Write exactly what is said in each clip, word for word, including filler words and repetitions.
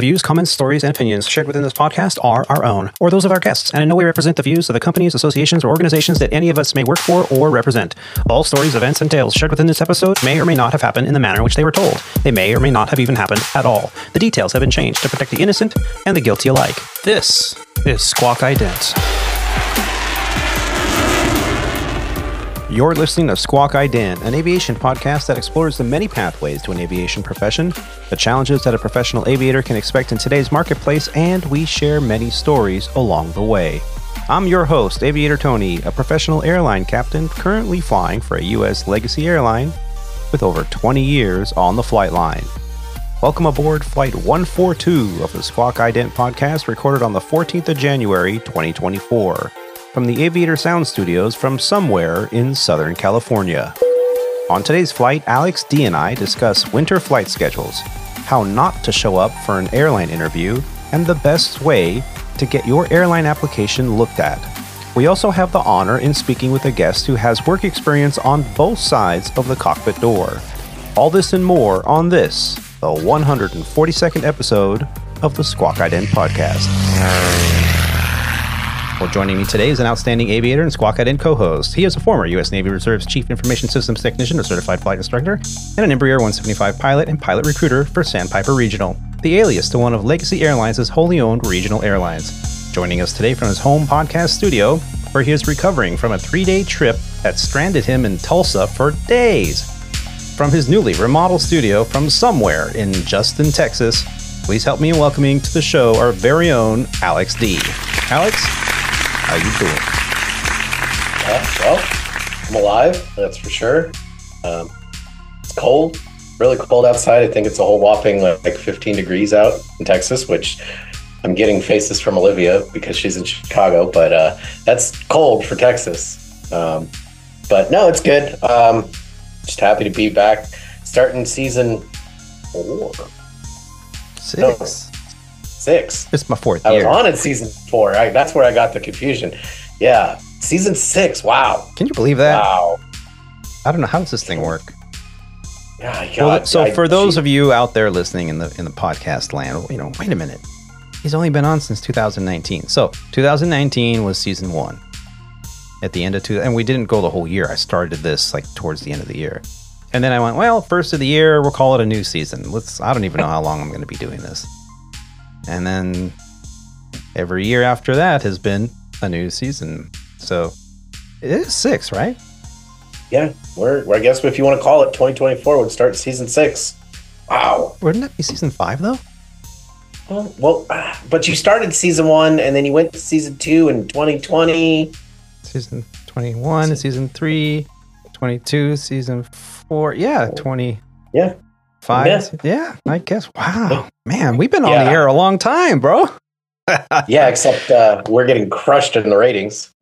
The views, comments, stories, and opinions shared within this podcast are our own, or those of our guests, and in no way represent the views of the companies, associations, or organizations that any of us may work for or represent. All stories, events, and tales shared within this episode may or may not have happened in the manner in which they were told. They may or may not have even happened at all. The details have been changed to protect the innocent and the guilty alike. This is Squawk Ident. You're listening to Squawk Ident, an aviation podcast that explores the many pathways to an aviation profession, the challenges that a professional aviator can expect in today's marketplace, and we share many stories along the way. I'm your host, Aviator Tony, a professional airline captain currently flying for a U S legacy airline with over twenty years on the flight line. Welcome aboard Flight one forty-two of the Squawk Ident podcast, recorded on the fourteenth of January, twenty twenty-four. From the Aviator Sound Studios from somewhere in Southern California. On today's flight, Alex D and I discuss winter flight schedules, how not to show up for an airline interview, and the best way to get your airline application looked at. We also have the honor in speaking with a guest who has work experience on both sides of the cockpit door. All this and more on this, the one hundred forty-second episode of the Squawk Ident podcast. Well, joining me today is an outstanding aviator and Squawk Ident co-host. He is a former U S Navy Reserve's Chief Information Systems Technician, a certified flight instructor, and an Embraer one seventy-five pilot and pilot recruiter for Sandpiper Regional, the alias to one of Legacy Airlines' wholly owned regional airlines. Joining us today from his home podcast studio, where he is recovering from a three-day trip that stranded him in Tulsa for days. From his newly remodeled studio from somewhere in Justin, Texas, please help me in welcoming to the show our very own Alex D. Alex? How you doing? Yeah, well, I'm alive, that's for sure. Um, it's cold, really cold outside. I think it's a whole whopping like fifteen degrees out in Texas, which I'm getting faces from Olivia because she's in Chicago, but uh, that's cold for Texas. Um, but no, it's good. Um, just happy to be back, starting season four. Six. No. Six. It's my fourth year. I was on in season four. I, that's where I got the confusion. Yeah. Season six. Wow. Can you believe that? Wow. I don't know. How does this thing work? Yeah, well, so I, for those I, of you out there listening in the in the podcast land, you know, wait a minute. He's only been on since two thousand nineteen. So two thousand nineteen was season one. At the end of two, and we didn't go the whole year. I started this like towards the end of the year. And then I went, well, first of the year, we'll call it a new season. Let's I don't even know how long I'm going to be doing this. And then every year after that has been a new season. So it is six, right? Yeah. We're, we're I guess if you want to call it twenty twenty-four would start season six. Wow. Wouldn't that be season five though? Well, well, but you started season one and then you went to season two in twenty twenty. Season twenty-one, season, season three, twenty-two, season four. Yeah. twenty. Yeah. Five, yeah. yeah, I guess. Wow, man, we've been on yeah. the air a long time, bro. yeah, except uh, we're getting crushed in the ratings.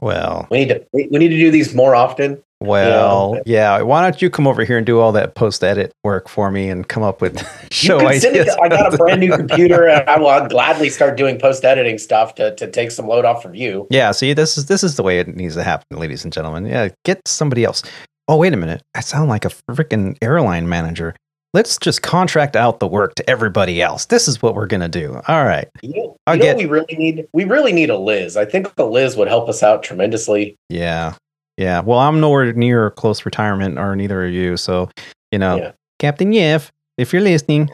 well, we need to we, we need to do these more often. Well, yeah. yeah. Why don't you come over here and do all that post edit work for me and come up with show ideas? It, I got a brand new computer, and I will I'll gladly start doing post editing stuff to to take some load off from you. Yeah, see, this is this is the way it needs to happen, ladies and gentlemen. Yeah, get somebody else. Oh, wait a minute. I sound like a freaking airline manager. Let's just contract out the work to everybody else. This is what we're going to do. All right. You know, you know what we really need? We really need a Liz. I think a Liz would help us out tremendously. Yeah. Yeah. Well, I'm nowhere near close retirement or neither of you. So, you know, yeah. Captain Jeff, if you're listening.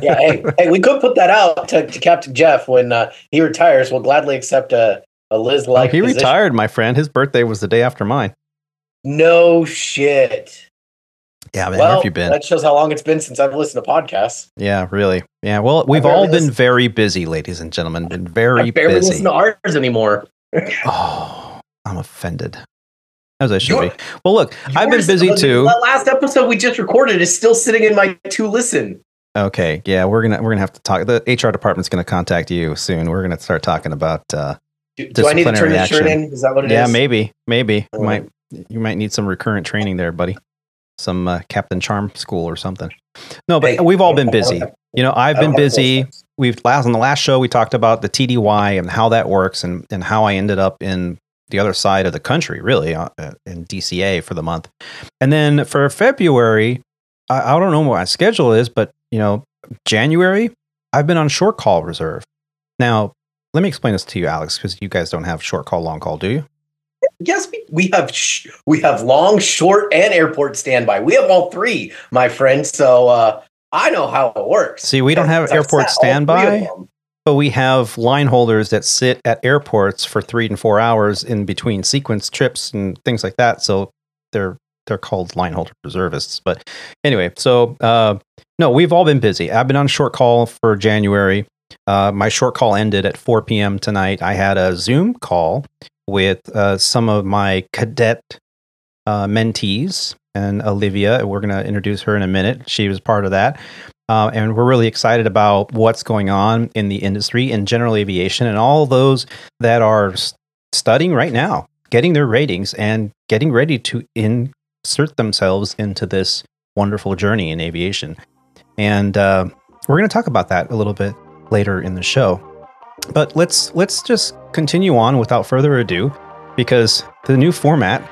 yeah. Hey, hey, we could put that out to, to Captain Jeff when uh, he retires. We'll gladly accept a, a Liz-like oh, He position. Retired, my friend. His birthday was the day after mine. No shit. Yeah, man, well, where have you been? That shows how long it's been since I've listened to podcasts. Yeah, really. Yeah, well, we've all been listened. very busy, ladies and gentlemen. Been very busy. I barely busy. listen to ours anymore. oh, I'm offended. As I should You're, be. Well, look, I've been busy still, too. The last episode we just recorded is still sitting in my to listen. Okay, yeah, we're gonna we're gonna have to talk. The H R department's gonna contact you soon. We're gonna start talking about. Uh, do, do I need to turn the shirt in? Is that what it yeah, is? Yeah, maybe, maybe oh. might. You might need some recurrent training there, buddy. Some uh, Captain Charm school or something. No, but hey, we've all been busy. You know, I've been busy. We've last on the last show, we talked about the T D Y and how that works and, and how I ended up in the other side of the country, really, uh, in D C A for the month. And then for February, I, I don't know what my schedule is, but, you know, January, I've been on short call reserve. Now, let me explain this to you, Alex, because you guys don't have short call, long call, do you? Yes, we, we have sh- we have long, short, and airport standby. We have all three, my friend, so uh, I know how it works. See, we don't have airport standby, but we have line holders that sit at airports for three and four hours in between sequence trips and things like that, so they're they're called line holder reservists. But anyway, so uh, no, we've all been busy. I've been on short call for January. Uh, my short call ended at four p.m. tonight. I had a Zoom call with uh, some of my cadet uh, mentees and Olivia. We're going to introduce her in a minute. She was part of that. Uh, and we're really excited about what's going on in the industry in general aviation and all those that are studying right now, getting their ratings and getting ready to insert themselves into this wonderful journey in aviation. And uh, we're going to talk about that a little bit later in the show. But let's let's just continue on without further ado, because the new format,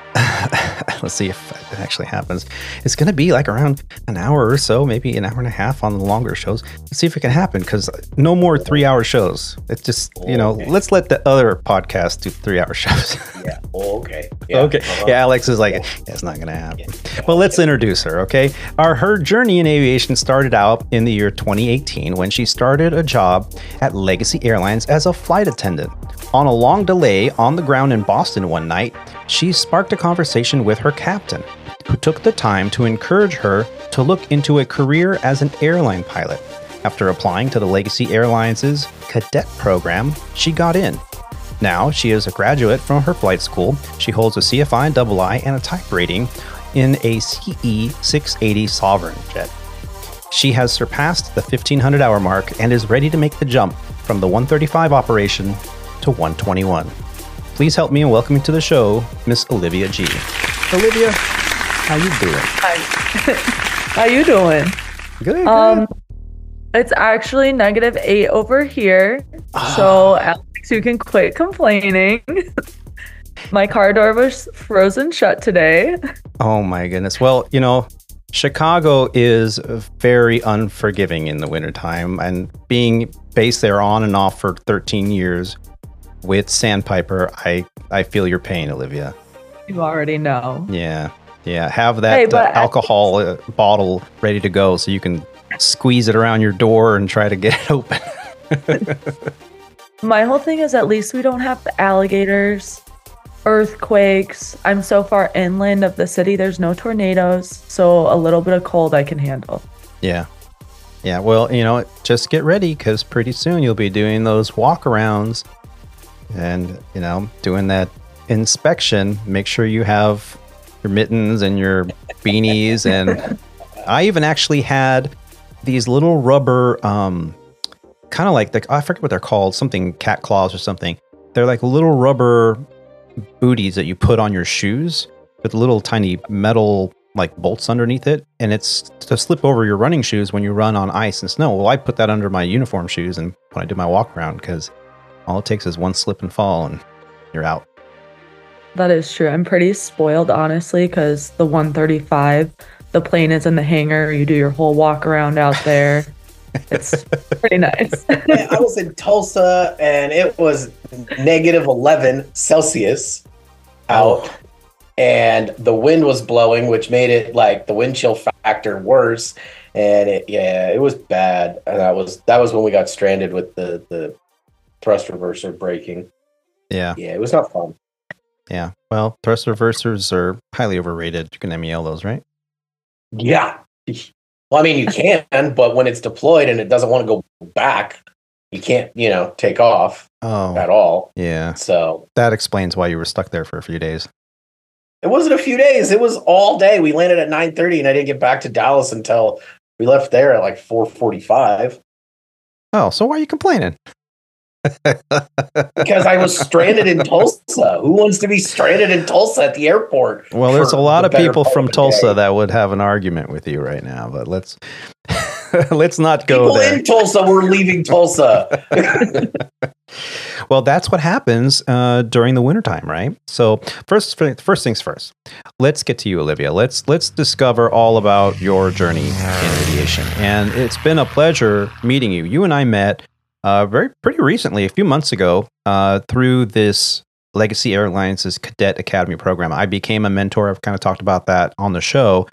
let's see if it actually happens. It's going to be like around an hour or so, maybe an hour and a half on the longer shows. Let's see if it can happen, because no more three-hour shows. It's just, you know, okay. Let's let the other podcast do three-hour shows. yeah, oh, okay. Yeah. Okay, uh-huh. yeah, Alex is like, yeah. Yeah, it's not going to happen. Yeah. Well, let's yeah. introduce her, okay? Our Her journey in aviation started out in the year twenty eighteen when she started a job at Legacy Airlines as a flight attendant. On a long delay on the ground in Boston one night, she sparked a conversation with her captain, who took the time to encourage her to look into a career as an airline pilot. After applying to the Legacy Airlines' cadet program, she got in. Now she is a graduate from her flight school. She holds a C F I double I and a type rating in a C E six eighty Sovereign jet. She has surpassed the fifteen hundred hour mark and is ready to make the jump from the one thirty-five operation to one twenty-one. Please help me in welcoming to the show, Miss Olivia G. Olivia, how you doing? Hi. How you doing? Good. Um, good. It's actually negative eight over here, oh. So Alex, you can quit complaining. My car door was frozen shut today. Oh my goodness. Well, you know, Chicago is very unforgiving in the wintertime, and being based there on and off for thirteen years. With Sandpiper, I, I feel your pain, Olivia. You already know. Yeah, yeah. Have that hey, uh, alcohol I- bottle ready to go so you can squeeze it around your door and try to get it open. My whole thing is, at least we don't have alligators, earthquakes. I'm so far inland of the city, there's no tornadoes, so a little bit of cold I can handle. Yeah. Yeah, well, you know, just get ready, because pretty soon you'll be doing those walk-arounds. And, you know, doing that inspection, make sure you have your mittens and your beanies. And I even actually had these little rubber, um, kind of like, the, I forget what they're called, something cat claws or something. They're like little rubber booties that you put on your shoes with little tiny metal, like bolts underneath it. And it's to slip over your running shoes when you run on ice and snow. Well, I put that under my uniform shoes and when I do my walk around, because all it takes is one slip and fall and you're out. That is true. I'm pretty spoiled, honestly, because the one thirty-five, the plane is in the hangar. You do your whole walk around out there. It's pretty nice. Yeah, I was in Tulsa and it was negative eleven Celsius out. Oh. And the wind was blowing, which made it like the wind chill factor worse. And it, yeah, it was bad. And that was, that was when we got stranded with the, the, thrust reverser braking. Yeah. Yeah, it was not fun. Yeah. Well, thrust reversers are highly overrated. You can M E L those, right? Yeah. Well, I mean, you can, but when it's deployed and it doesn't want to go back, you can't, you know, take off oh, at all. Yeah. So that explains why you were stuck there for a few days. It wasn't a few days. It was all day. We landed at nine thirty and I didn't get back to Dallas until we left there at like four forty-five. Oh, so why are you complaining? Because I was stranded in Tulsa. Who wants to be stranded in Tulsa at the airport? Well, there's a lot of people from Tulsa that would have an argument with you right now, but let's let's not go there. People in Tulsa were leaving Tulsa. Well, that's what happens uh, during the wintertime, right? So first, first things first, let's get to you, Olivia. Let's let's discover all about your journey in aviation. And it's been a pleasure meeting you. You and I met uh, very pretty recently, a few months ago, uh, through this Legacy Airlines' Cadet Academy program. I became a mentor. I've kind of talked about that on the show.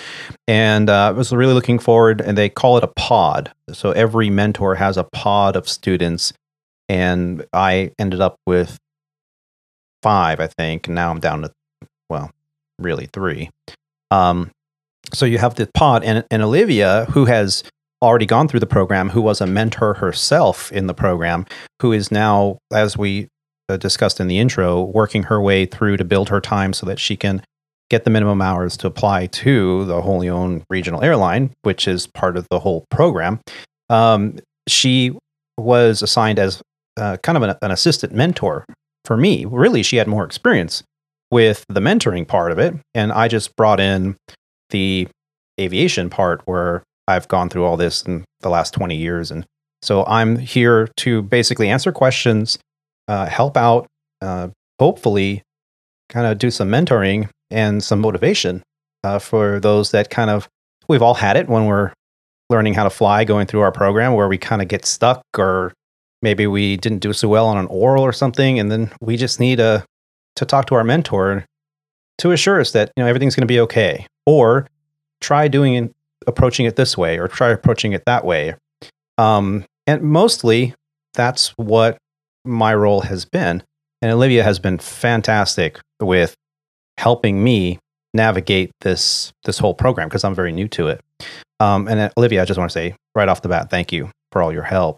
And uh, I was really looking forward, and they call it a pod. So every mentor has a pod of students. And I ended up with five, I think. And now I'm down to, well, really three. Um, so you have the pod. And, and Olivia, who has already gone through the program, who was a mentor herself in the program, who is now, as we discussed in the intro, working her way through to build her time so that she can get the minimum hours to apply to the wholly owned regional airline, which is part of the whole program. Um, she was assigned as uh, kind of an, an assistant mentor for me. Really, she had more experience with the mentoring part of it, and I just brought in the aviation part where I've gone through all this in the last twenty years. And so I'm here to basically answer questions, Uh, help out, uh, hopefully kind of do some mentoring and some motivation uh, for those that kind of, we've all had it when we're learning how to fly, going through our program where we kind of get stuck, or maybe we didn't do so well on an oral or something. And then we just need a, to talk to our mentor to assure us that, you know, everything's going to be okay, or try doing, approaching it this way, or try approaching it that way. Um, and mostly that's what my role has been, and Olivia has been fantastic with helping me navigate this this whole program because I'm very new to it. Um, and uh, Olivia, I just want to say right off the bat, thank you for all your help.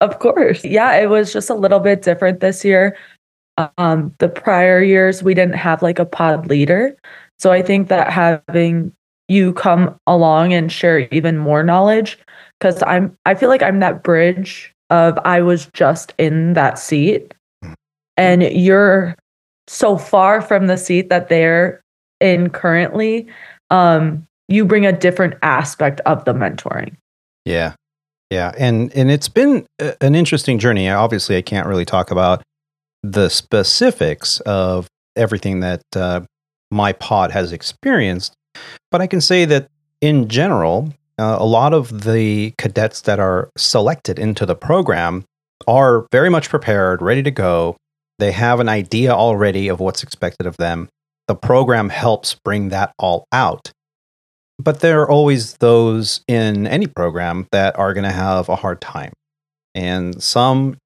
Of course. Yeah, it was just a little bit different this year. Um, the prior years, we didn't have like a pod leader. So I think that having you come along and share even more knowledge, because I'm I feel like I'm that bridge of I was just in that seat, and you're so far from the seat that they're in currently, um, you bring a different aspect of the mentoring. Yeah. Yeah. And, and it's been a, an interesting journey. Obviously, I can't really talk about the specifics of everything that uh, my pod has experienced, but I can say that in general, Uh, a lot of the cadets that are selected into the program are very much prepared, ready to go. They have an idea already of what's expected of them. The program helps bring that all out. But there are always those in any program that are going to have a hard time. And some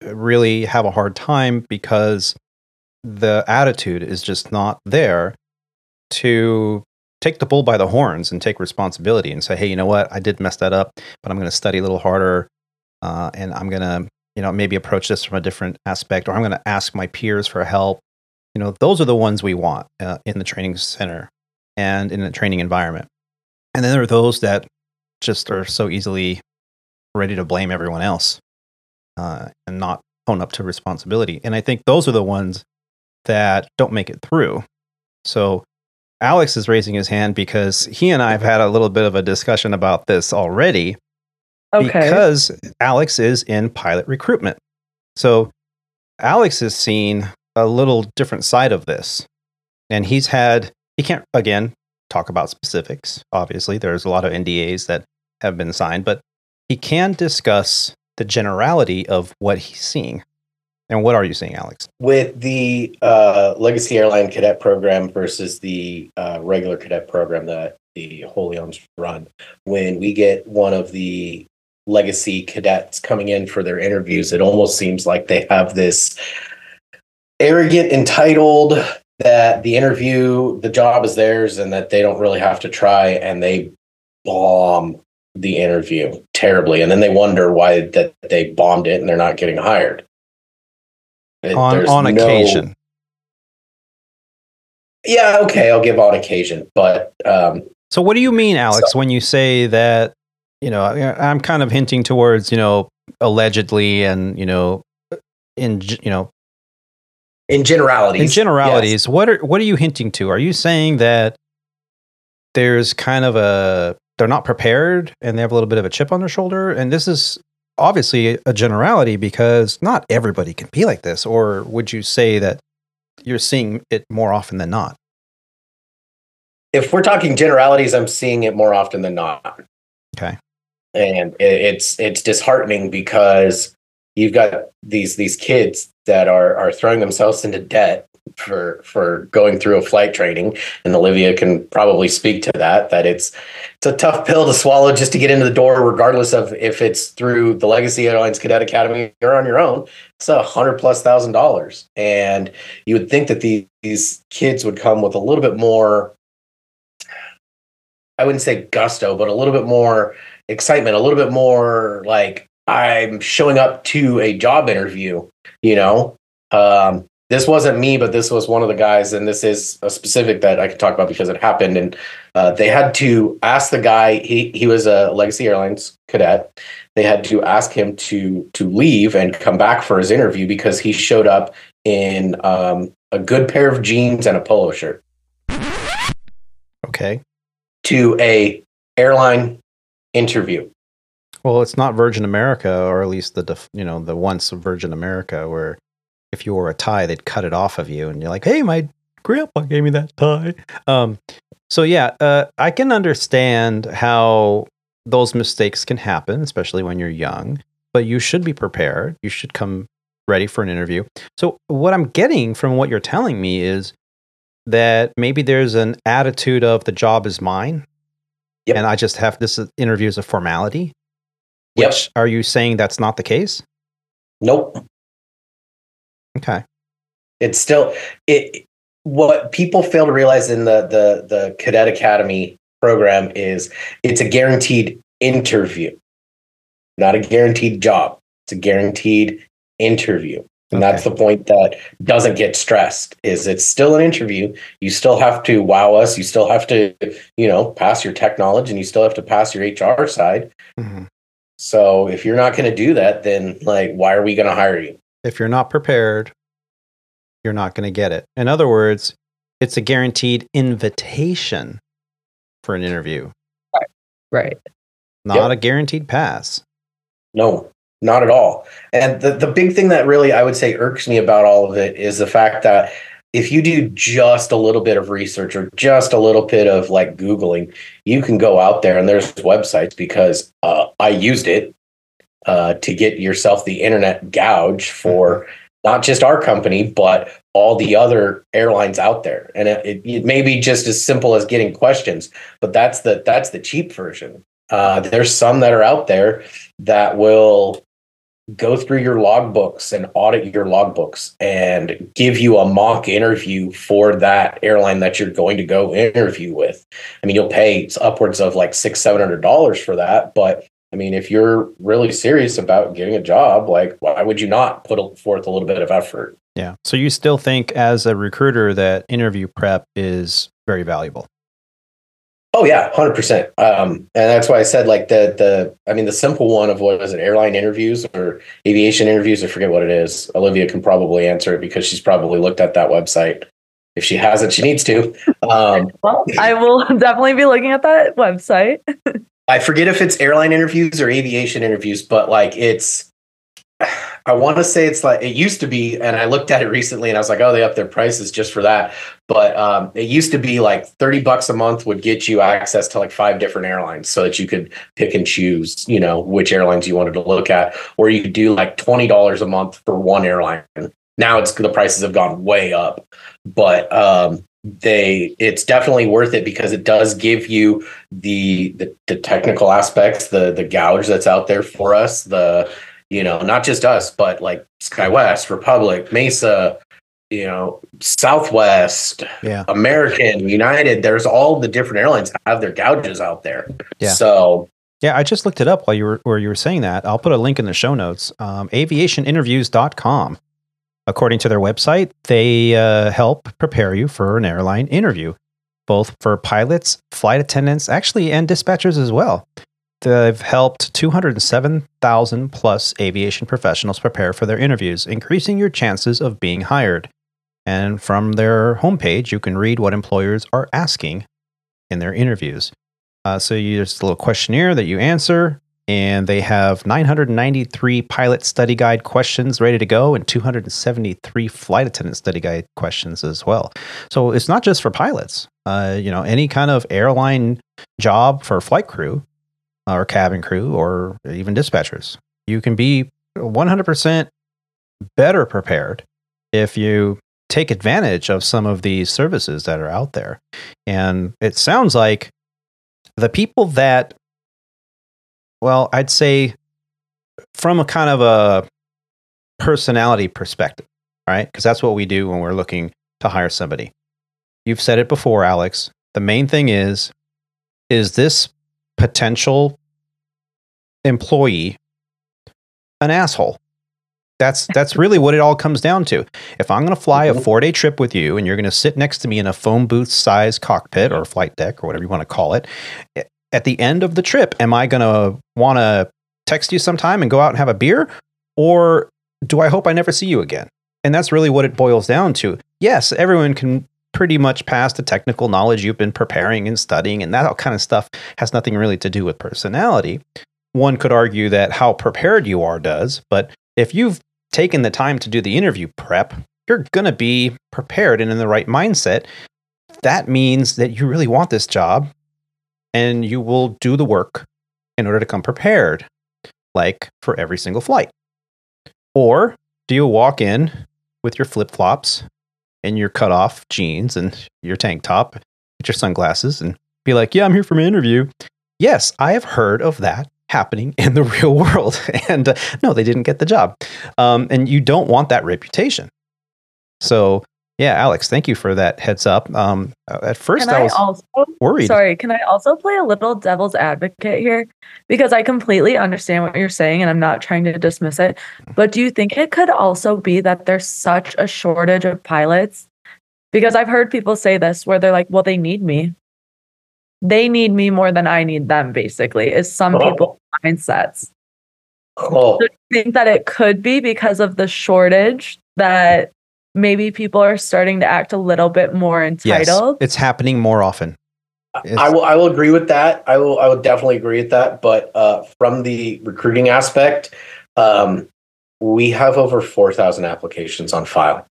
really have a hard time because the attitude is just not there to take the bull by the horns and take responsibility and say, hey, you know what? I did mess that up, but I'm going to study a little harder. Uh, and I'm going to, you know, maybe approach this from a different aspect, or I'm going to ask my peers for help. You know, those are the ones we want uh, in the training center and in the training environment. And then there are those that just are so easily ready to blame everyone else uh, and not own up to responsibility. And I think those are the ones that don't make it through. So Alex is raising his hand because he and I have had a little bit of a discussion about this already. Okay. Because Alex is in pilot recruitment. So Alex has seen a little different side of this. And he's had, he can't, again, talk about specifics. Obviously, there's a lot of N D As that have been signed, but he can discuss the generality of what he's seeing. And what are you seeing, Alex? With the uh, Legacy Airline Cadet Program versus the uh, regular cadet program that the wholly owned run, when we get one of the Legacy cadets coming in for their interviews, it almost seems like they have this arrogant, entitled, that the interview, the job is theirs and that they don't really have to try, and they bomb the interview terribly. And then they wonder why that they bombed it and they're not getting hired. It, on on no, occasion. Yeah, okay, I'll give on occasion. But um, so what do you mean, Alex, so, when you say that, you know, I'm kind of hinting towards, you know, allegedly and, you know, in, you know, in generalities, in generalities, yes. What are, what are you hinting to? Are you saying that there's kind of a, they're not prepared and they have a little bit of a chip on their shoulder? And this is obviously a generality because not everybody can be like this, or would you say that you're seeing it more often than not? If we're talking generalities, I'm seeing it more often than not. Okay. And it's it's disheartening because you've got these these kids that are are throwing themselves into debt for for going through a flight training, and Olivia can probably speak to that, that it's it's a tough pill to swallow just to get into the door, regardless of if it's through the Legacy Airlines Cadet Academy or on your own. It's a hundred plus thousand dollars. And you would think that these, these kids would come with a little bit more, I wouldn't say gusto, but a little bit more excitement, a little bit more like, I'm showing up to a job interview, you know? Um, This wasn't me, but this was one of the guys, and this is a specific that I could talk about because it happened. And uh, they had to ask the guy, he he was a Legacy Airlines cadet. They had to ask him to to leave and come back for his interview because he showed up in um, a good pair of jeans and a polo shirt. Okay. To a airline interview. Well, it's not Virgin America, or at least the, you know, the once Virgin America where, if you wore a tie, they'd cut it off of you, and you're like, "Hey, my grandpa gave me that tie." Um, so yeah, uh, I can understand how those mistakes can happen, especially when you're young. But you should be prepared. You should come ready for an interview. So what I'm getting from what you're telling me is that maybe there's an attitude of the job is mine, yep. and I just have this interview as a formality. Yep. Which, are you saying that's not the case? Nope. Okay. It's still it. What people fail to realize in the the the Cadet Academy program is it's a guaranteed interview, not a guaranteed job. It's a guaranteed interview, and okay. that's the point that doesn't get stressed. Is it's still an interview. You still have to wow us. You still have to, you know, pass your tech knowledge, and you still have to pass your H R side. Mm-hmm. So if you're not going to do that, then like, why are we going to hire you? If you're not prepared, you're not going to get it. In other words, it's a guaranteed invitation for an interview. Right. Right. Not yep. a guaranteed pass. No, not at all. And the, the big thing that really, I would say, irks me about all of it is the fact that if you do just a little bit of research or just a little bit of like Googling, you can go out there and there's websites because uh, I used it. Uh, to get yourself the internet gouge for not just our company, but all the other airlines out there. And it, it, it may be just as simple as getting questions, but that's the that's the cheap version. Uh, there's some that are out there that will go through your logbooks and audit your logbooks and give you a mock interview for that airline that you're going to go interview with. I mean, you'll pay upwards of like six, seven hundred dollars for that, but I mean, if you're really serious about getting a job, like, why would you not put forth a little bit of effort? Yeah. So you still think as a recruiter that interview prep is very valuable? Oh, yeah, one hundred percent. Um, and that's why I said, like, the, the I mean, the simple one of what is it, airline interviews or aviation interviews, I forget what it is. Olivia can probably answer it because she's probably looked at that website. If she hasn't, she needs to. Um, well, I will definitely be looking at that website. I forget if it's airline interviews or aviation interviews, but like it's, I want to say it's like, it used to be, and I looked at it recently and I was like, oh, they upped their prices just for that. But um, it used to be like thirty bucks a month would get you access to like five different airlines so that you could pick and choose, you know, which airlines you wanted to look at, or you could do like twenty dollars a month for one airline. Now it's, the prices have gone way up, but um They, it's definitely worth it because it does give you the, the the technical aspects, the the gouge that's out there for us. The, you know, not just us, but like Sky West, Republic, Mesa, you know, Southwest, yeah. American, United. There's all the different airlines have their gouges out there. Yeah. So yeah, I just looked it up while you were while you were saying that. I'll put a link in the show notes. Um, aviation interviews dot com. According to their website, they uh, help prepare you for an airline interview, both for pilots, flight attendants, actually, and dispatchers as well. They've helped two hundred seven thousand plus aviation professionals prepare for their interviews, increasing your chances of being hired. And from their homepage, you can read what employers are asking in their interviews. Uh, so you just a little questionnaire that you answer, and they have nine hundred ninety-three pilot study guide questions ready to go and two hundred seventy-three flight attendant study guide questions as well. So it's not just for pilots, uh, you know, any kind of airline job for flight crew or cabin crew or even dispatchers. You can be one hundred percent better prepared if you take advantage of some of these services that are out there. And it sounds like the people that, well, I'd say from a kind of a personality perspective, right? Because that's what we do when we're looking to hire somebody. You've said it before, Alex. The main thing is, is this potential employee an asshole? That's that's really what it all comes down to. If I'm going to fly a four-day trip with you and you're going to sit next to me in a phone booth-sized cockpit or flight deck or whatever you want to call it, at the end of the trip, am I going to want to text you sometime and go out and have a beer? Or do I hope I never see you again? And that's really what it boils down to. Yes, everyone can pretty much pass the technical knowledge you've been preparing and studying, and that kind of stuff has nothing really to do with personality. One could argue that how prepared you are does, but if you've taken the time to do the interview prep, you're going to be prepared and in the right mindset. That means that you really want this job and you will do the work in order to come prepared, like for every single flight. Or do you walk in with your flip-flops and your cut-off jeans and your tank top, get your sunglasses and be like, yeah, I'm here for my interview. Yes, I have heard of that happening in the real world. And uh, no, they didn't get the job. Um, and you don't want that reputation. So yeah, Alex, thank you for that heads up. Um, at first I, I was also, worried. Sorry, can I also play a little devil's advocate here? Because I completely understand what you're saying and I'm not trying to dismiss it. But do you think it could also be that there's such a shortage of pilots? Because I've heard people say this where they're like, well, they need me. They need me more than I need them, basically, is some oh. people's mindsets. Oh. So I think that it could be because of the shortage that maybe people are starting to act a little bit more entitled. Yes, it's happening more often. It's- I will I will agree with that. I will I will definitely agree with that. But uh, from the recruiting aspect, um, we have over four thousand applications on file.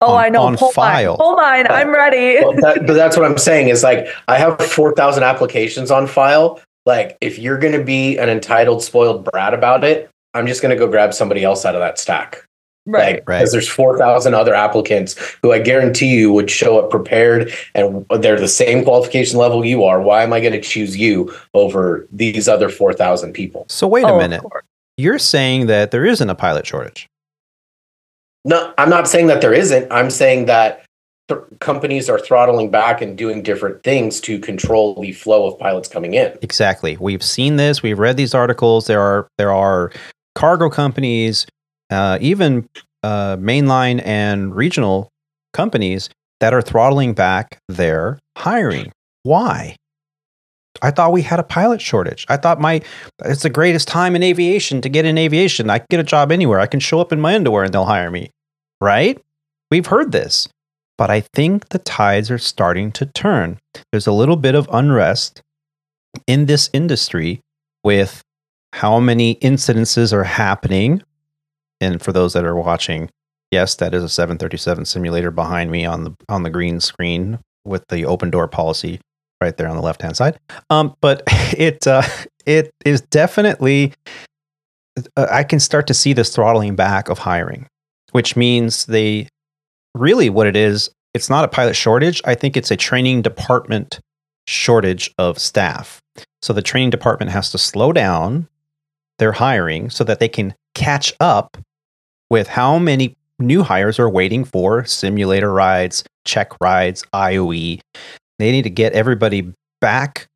Oh, on, I know. On Hold file. Hold on. I'm ready. Well, that, but that's what I'm saying is like, I have four thousand applications on file. Like, if you're going to be an entitled, spoiled brat about it, I'm just going to go grab somebody else out of that stack. Right. Like, right. Because there's four thousand other applicants who I guarantee you would show up prepared and they're the same qualification level you are. Why am I going to choose you over these other four thousand people? So wait a oh, minute. You're saying that there isn't a pilot shortage. No, I'm not saying that there isn't. I'm saying that th- companies are throttling back and doing different things to control the flow of pilots coming in. Exactly. We've seen this. We've read these articles. There are there are cargo companies, uh, even uh, mainline and regional companies that are throttling back their hiring. Why? I thought we had a pilot shortage. I thought my, it's the greatest time in aviation to get in aviation. I can get a job anywhere. I can show up in my underwear and they'll hire me, right? We've heard this, but I think the tides are starting to turn. There's a little bit of unrest in this industry with how many incidences are happening. And for those that are watching, yes, that is a seven thirty-seven simulator behind me on the, on the green screen with the open door policy right there on the left-hand side. Um, but it uh, it is definitely, uh, I can start to see this throttling back of hiring, which means they really what it is, it's not a pilot shortage. I think it's a training department shortage of staff. So the training department has to slow down their hiring so that they can catch up with how many new hires are waiting for simulator rides, check rides, I O E. They need to get everybody back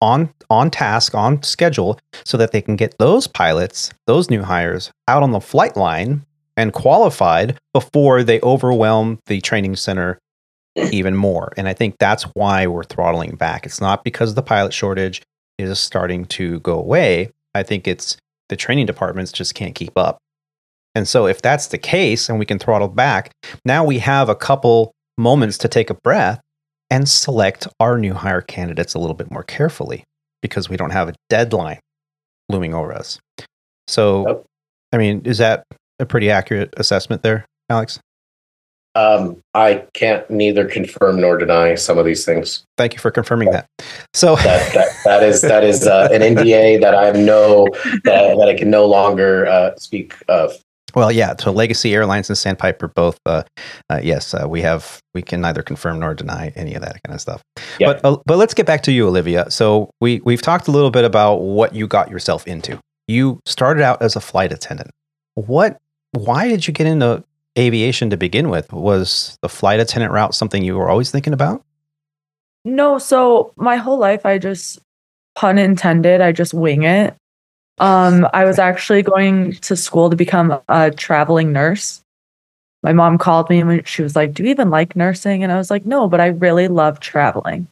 on on task, on schedule, so that they can get those pilots, those new hires, out on the flight line and qualified before they overwhelm the training center even more. And I think that's why we're throttling back. It's not because the pilot shortage is starting to go away. I think it's the training departments just can't keep up. And so if that's the case and we can throttle back, now we have a couple moments to take a breath and select our new hire candidates a little bit more carefully because we don't have a deadline. looming over us. So, oh. I mean, is that a pretty accurate assessment there, Alex? Um, I can't neither confirm nor deny some of these things. Thank you for confirming yeah. that. So that, that, that is that is uh, an N D A that I no that, that I can no longer uh, speak of. Well, yeah. So Legacy Airlines and Sandpiper both. Uh, uh, yes, uh, we have. We can neither confirm nor deny any of that kind of stuff. Yeah. But uh, but let's get back to you, Olivia. So we we've talked a little bit about what you got yourself into. You started out as a flight attendant. What? Why did you get into aviation to begin with? Was the flight attendant route something you were always thinking about? No. So my whole life, I just, pun intended, I just wing it. Um, I was actually going to school to become a traveling nurse. My mom called me and she was like, "Do you even like nursing?" And I was like, "No, but I really love traveling."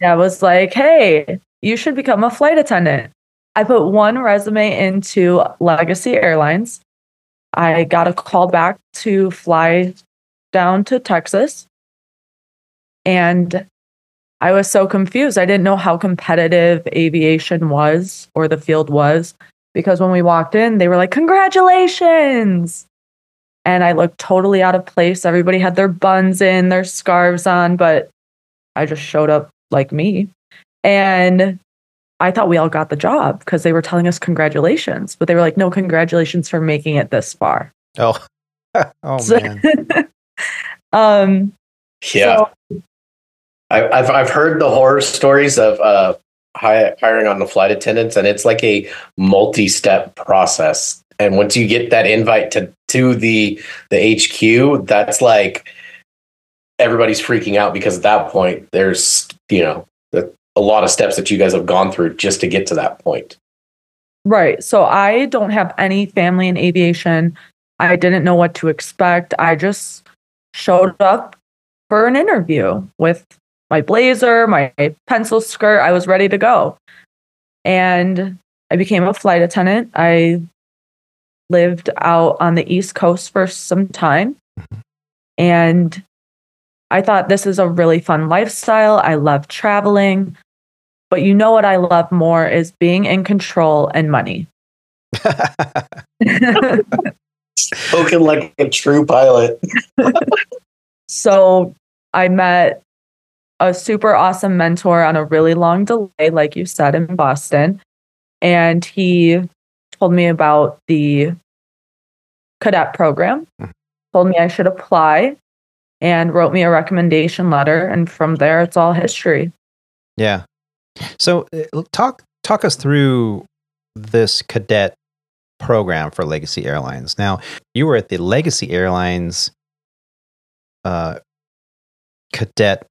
I was like, "Hey, you should become a flight attendant." I put one resume into Legacy Airlines. I got a call back to fly down to Texas, and I was so confused. I didn't know how competitive aviation was or the field was, because when we walked in, they were like, "Congratulations!" And I looked totally out of place. Everybody had their buns in, their scarves on, but I just showed up like me. And I thought we all got the job because they were telling us congratulations, but they were like, "No, congratulations for making it this far." Oh, oh so, man. um, yeah, so, I, I've I've heard the horror stories of uh, hiring on the flight attendants, and it's like a multi-step process. And once you get that invite to to the the H Q, that's like everybody's freaking out, because at that point, there's you know. The, a lot of steps that you guys have gone through just to get to that point. Right. So I don't have any family in aviation. I didn't know what to expect. I just showed up for an interview with my blazer, my pencil skirt. I was ready to go. And I became a flight attendant. I lived out on the East Coast for some time. And I thought, this is a really fun lifestyle. I love traveling. But you know what I love more is being in control and money. Spoken like a true pilot. So I met a super awesome mentor on a really long delay, like you said, in Boston. And he told me about the cadet program, told me I should apply, and wrote me a recommendation letter. And from there, it's all history. Yeah. So talk talk us through this cadet program for Legacy Airlines. Now, you were at the Legacy Airlines uh, cadet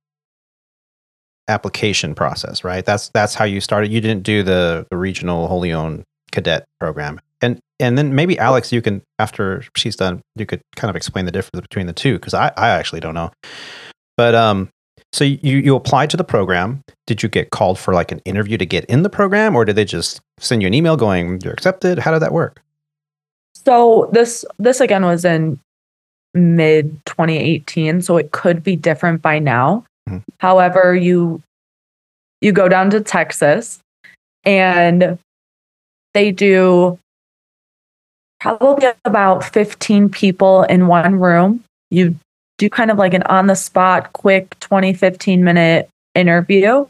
application process, right? That's that's how you started. You didn't do the, the regional wholly owned cadet program. And and then maybe Alex, you can, after she's done, you could kind of explain the difference between the two, because I, I actually don't know. But um, so you, you applied to the program. Did you get called for like an interview to get in the program, or did they just send you an email going, "You're accepted"? How did that work? So this this again was in mid twenty eighteen, so it could be different by now. Mm-hmm. However, you you go down to Texas, and they do probably about fifteen people in one room. You do kind of like an on-the-spot, quick twenty, fifteen-minute interview.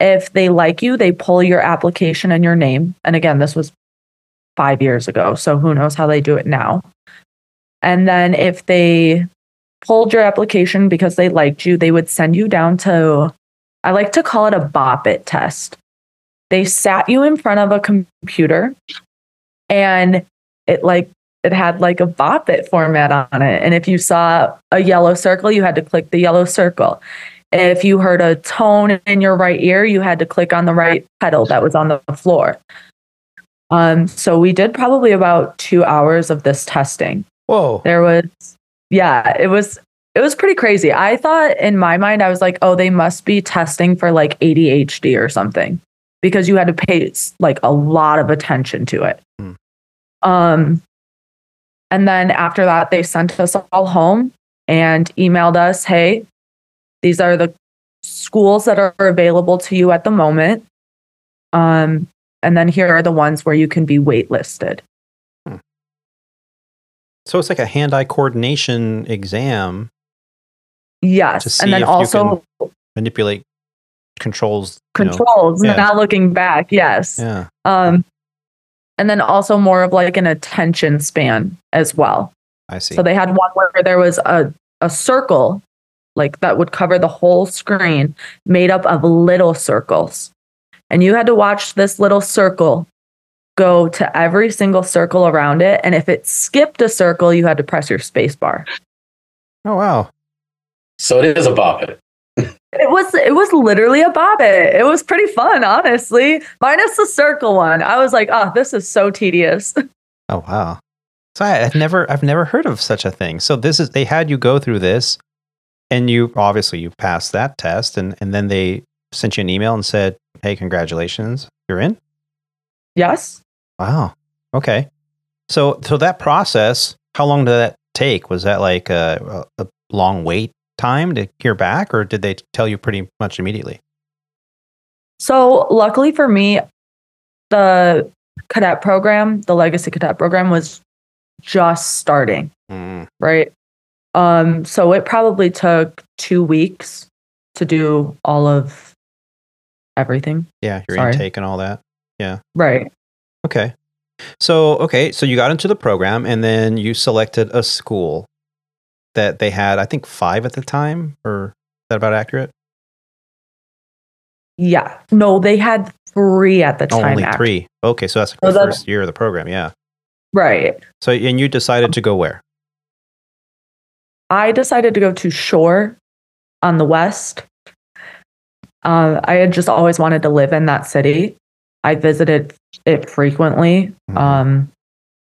If they like you, they pull your application and your name. And again, this was five years ago, so who knows how they do it now. And then if they pulled your application because they liked you, they would send you down to, I like to call it a bop it test. They sat you in front of a computer, and it like it had like a bop it format on it. And if you saw a yellow circle, you had to click the yellow circle. If you heard a tone in your right ear, you had to click on the right pedal that was on the floor. Um, so we did probably about two hours of this testing. Whoa. There was, yeah, it was, it was pretty crazy. I thought in my mind, I was like, oh, they must be testing for like A D H D or something, because you had to pay like a lot of attention to it. Mm. Um, and then after that, they sent us all home and emailed us, "Hey, these are the schools that are available to you at the moment. Um, And then here are the ones where you can be waitlisted. Hmm. So it's like a hand-eye coordination exam. Yes. To see and then if also you can manipulate controls. Controls, you know. yeah. Not looking back. Yes. Yeah. Um, and then also more of like an attention span as well. I see. So they had one where there was a, a circle like that would cover the whole screen made up of little circles. And you had to watch this little circle go to every single circle around it. And if it skipped a circle, you had to press your space bar. Oh, wow. So it is a bobbit. It was it was literally a bobbit. It was pretty fun, honestly. Minus the circle one. I was like, oh, this is so tedious. Oh, wow. So I, I've never I've never heard of such a thing. So this is they had you go through this and you obviously you passed that test and, and then they sent you an email and said, hey, congratulations, you're in? Yes. Wow. Okay. So so that process, how long did that take? Was that like a, a long wait time to hear back, or did they tell you pretty much immediately? So luckily for me, the cadet program, the Legacy Cadet program was just starting, mm. right? Um, so it probably took two weeks to do all of everything. Yeah, your Sorry. intake and all that. Yeah. Right. Okay. So, okay, so you got into the program and then you selected a school that they had, I think, five at the time, or is that about accurate? Yeah. No, they had three at the time. Only three. Okay, so that's like so the that's, first year of the program, yeah. Right. So, and you decided to go where? I decided to go to Shore on the west. Uh, I had just always wanted to live in that city. I visited it frequently. Mm-hmm. Um,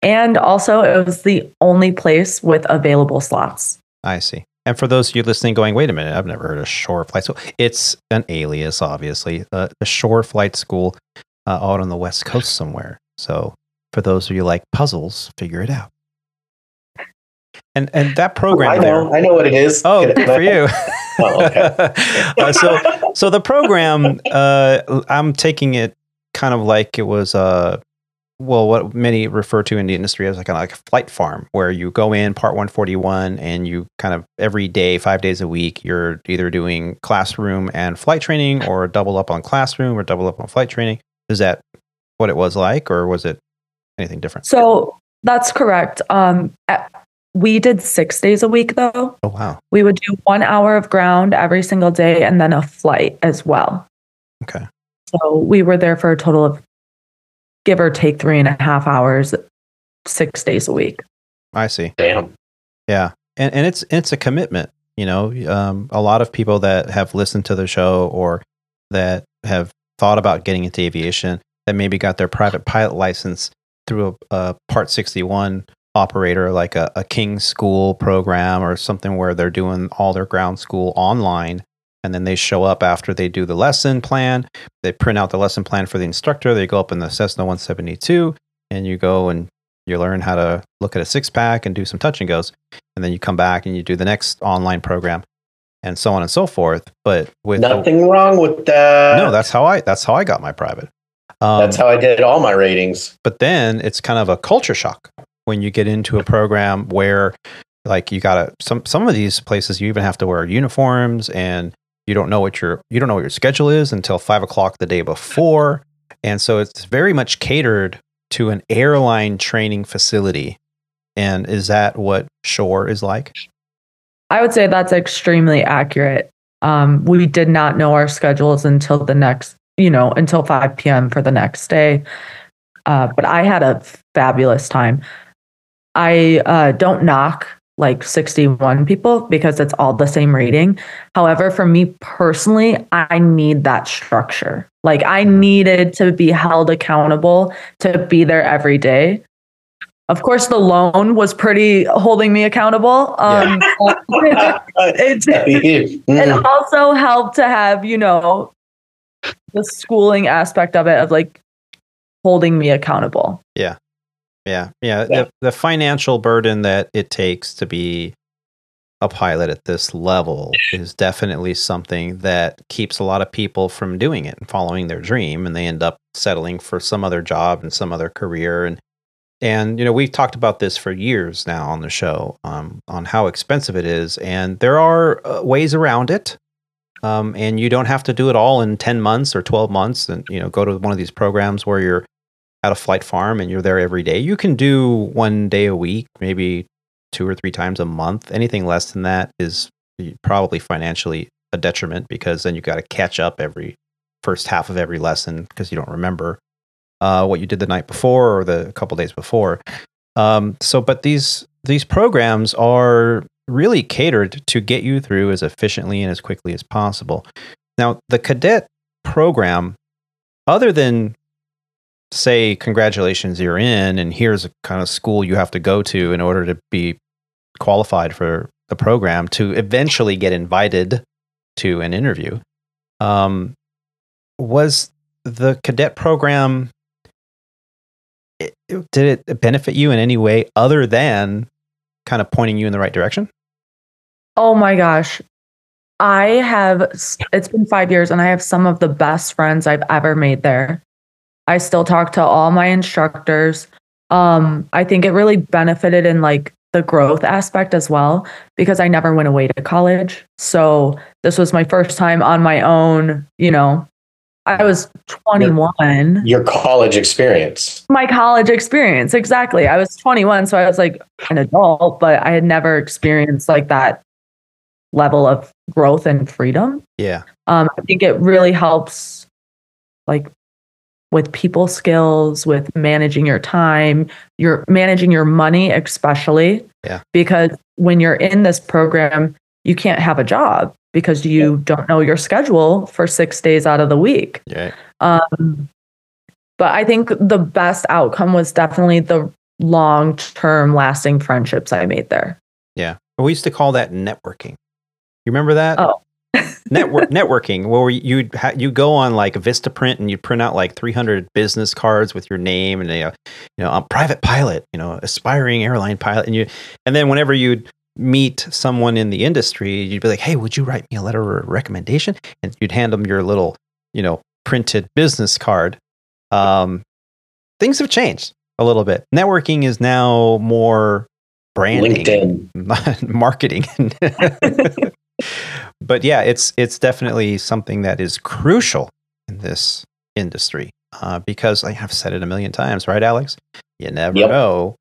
and also, it was the only place with available slots. I see. And for those of you listening going, wait a minute, I've never heard of Shore Flight School. It's an alias, obviously. Uh, the Shore Flight School uh, out on the West Coast somewhere. So for those of you like puzzles, figure it out. And and that program, oh, I know, there, I know what it is. Oh, good for you. Oh, okay. uh, so so the program, uh, I'm taking it kind of like it was a uh, well, what many refer to in the industry as like a like flight farm, where you go in part one forty-one and you kind of every day, five days a week, you're either doing classroom and flight training, or double up on classroom or double up on flight training. Is that what it was like, or was it anything different? So that's correct. Um, at- We did six days a week, though. Oh, wow. We would do one hour of ground every single day and then a flight as well. Okay. So we were there for a total of, give or take, three and a half hours, six days a week. I see. Damn. Yeah. And and it's it's a commitment. You know, um, a lot of people that have listened to the show or that have thought about getting into aviation that maybe got their private pilot license through a, a Part sixty-one operator, like a, a King School program or something where they're doing all their ground school online, and then they show up after they do the lesson plan, they print out the lesson plan for the instructor, they go up in the Cessna one seventy-two and you go and you learn how to look at a six-pack and do some touch and goes, and then you come back and you do the next online program and so on and so forth. But with nothing the, wrong with that. No, that's how I that's how I got my private. Um, that's how I did all my ratings. But then it's kind of a culture shock when you get into a program where like you gotta some, some of these places you even have to wear uniforms, and you don't know what your, you don't know what your schedule is until five o'clock the day before. And so it's very much catered to an airline training facility. And is that what Shore is like? I would say that's extremely accurate. Um, we did not know our schedules until the next, you know, until five p.m. for the next day. Uh, but I had a fabulous time. I uh, don't knock like sixty-one people because it's all the same rating. However, for me personally, I need that structure. Like I needed to be held accountable to be there every day. Of course, the loan was pretty holding me accountable. Um, yeah. it, it, it also helped to have, you know, the schooling aspect of it, of like holding me accountable. Yeah. Yeah. Yeah. The, the financial burden that it takes to be a pilot at this level is definitely something that keeps a lot of people from doing it and following their dream, and they end up settling for some other job and some other career. And, and you know, we've talked about this for years now on the show, um, on how expensive it is, and there are uh, ways around it. Um, and you don't have to do it all in ten months or twelve months and, you know, go to one of these programs where you're at a flight farm and you're there every day. You can do one day a week, maybe two or three times a month. Anything less than that is probably financially a detriment, because then you've got to catch up every first half of every lesson because you don't remember uh, what you did the night before or the couple days before. Um, so, but these, these programs are really catered to get you through as efficiently and as quickly as possible. Now, the cadet program, other than say, congratulations, you're in, and here's a kind of school you have to go to in order to be qualified for the program to eventually get invited to an interview, um, was the cadet program, it, it, did it benefit you in any way other than kind of pointing you in the right direction? Oh my gosh. I have, it's been five years and I have some of the best friends I've ever made there. I still talk to all my instructors. Um, I think it really benefited in like the growth aspect as well, because I never went away to college. So this was my first time on my own, you know, I was twenty-one. Your, your college experience. My college experience. Exactly. I was twenty-one. So I was like an adult, but I had never experienced like that level of growth and freedom. Yeah. Um, I think it really helps like with people skills, with managing your time, your managing your money, especially. Yeah. Because when you're in this program, you can't have a job because you yeah. don't know your schedule for six days out of the week. Yeah. Um, but I think the best outcome was definitely the long-term lasting friendships I made there. Yeah. We used to call that networking. You remember that? Oh. Network networking, where you ha- you go on like Vistaprint and you print out like three hundred business cards with your name and you know, you know, I'm private pilot, you know, aspiring airline pilot, and you and then whenever you meet someone in the industry, you'd be like, hey, would you write me a letter or a recommendation? And you'd hand them your little, you know, printed business card. Um, things have changed a little bit. Networking is now more branding, LinkedIn, marketing. But yeah, it's it's definitely something that is crucial in this industry uh, because I have said it a million times, right, Alex? You never yep. know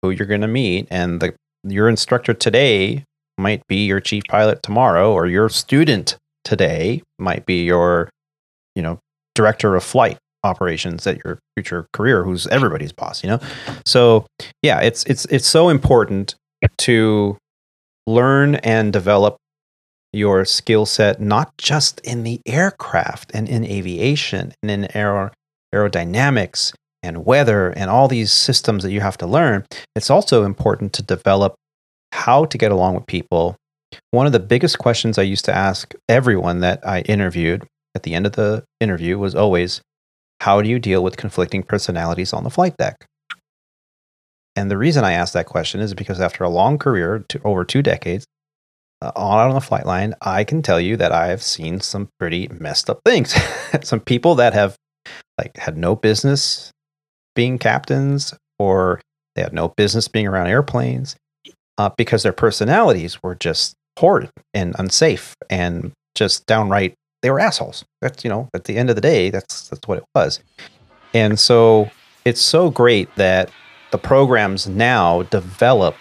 who you're going to meet, and the your instructor today might be your chief pilot tomorrow, or your student today might be your, you know, director of flight operations at your future career, who's everybody's boss, you know. So yeah, it's it's it's so important to learn and develop your skill set, not just in the aircraft and in aviation and in aer- aerodynamics and weather and all these systems that you have to learn. It's also important to develop how to get along with people. One of the biggest questions I used to ask everyone that I interviewed at the end of the interview was always, how do you deal with conflicting personalities on the flight deck? And the reason I asked that question is because after a long career, to over two decades, on the flight line, I can tell you that I have seen some pretty messed up things. Some people that have like had no business being captains, or they had no business being around airplanes uh, because their personalities were just horrid and unsafe and just downright, they were assholes. That's, you know, at the end of the day, that's, that's what it was. And so it's so great that the programs now develop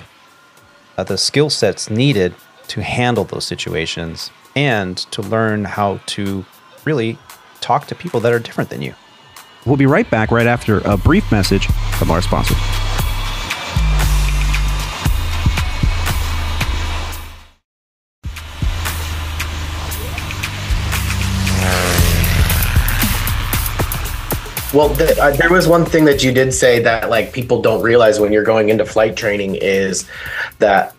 uh, the skill sets needed to handle those situations and to learn how to really talk to people that are different than you. We'll be right back right after a brief message from our sponsor. Well, th- uh, there was one thing that you did say that like people don't realize when you're going into flight training is that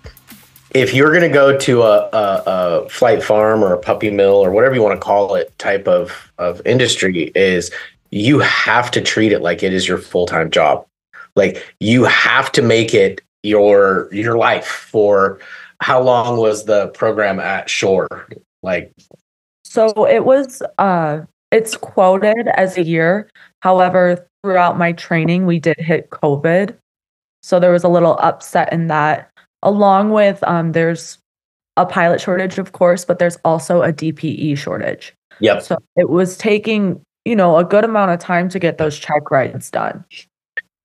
if you're going to go to a, a, a flight farm or a puppy mill or whatever you want to call it type of, of industry, is you have to treat it like it is your full-time job. Like you have to make it your your life for how long was the program at Shore? Like, so it was. Uh, it's quoted as a year. However, throughout my training, we did hit COVID, so there was a little upset in that. Along with um, there's a pilot shortage, of course, but there's also a D P E shortage. Yep. So it was taking, you know, a good amount of time to get those check rides done.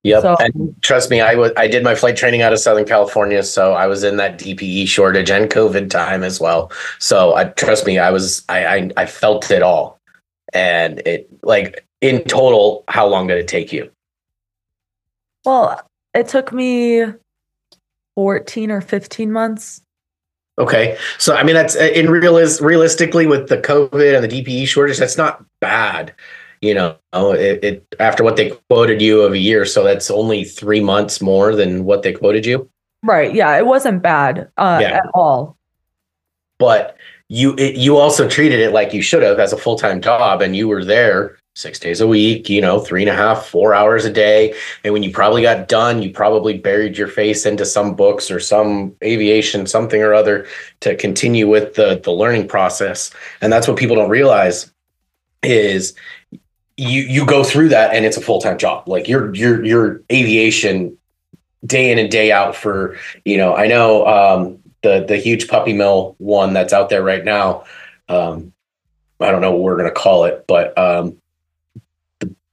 Yep. So, and trust me, I was I did my flight training out of Southern California, so I was in that D P E shortage and COVID time as well. So I trust me, I was I I, I felt it all. And it, like, in total, how long did it take you? Well, it took me fourteen or fifteen months. Okay. So, I mean, that's in realis- realistically with the COVID and the D P E shortage, that's not bad. You know, it, it after what they quoted you of a year. So that's only three months more than what they quoted you. Right. Yeah. It wasn't bad uh, yeah. at all. But you, it, you also treated it like you should have as a full-time job, and you were there six days a week, you know, three and a half, four hours a day. And when you probably got done, you probably buried your face into some books or some aviation, something or other, to continue with the, the learning process. And that's what people don't realize is you, you go through that and it's a full-time job. Like you're, you're, you're aviation day in and day out for, you know, I know um, the, the huge puppy mill one that's out there right now. Um, I don't know what we're going to call it, but um,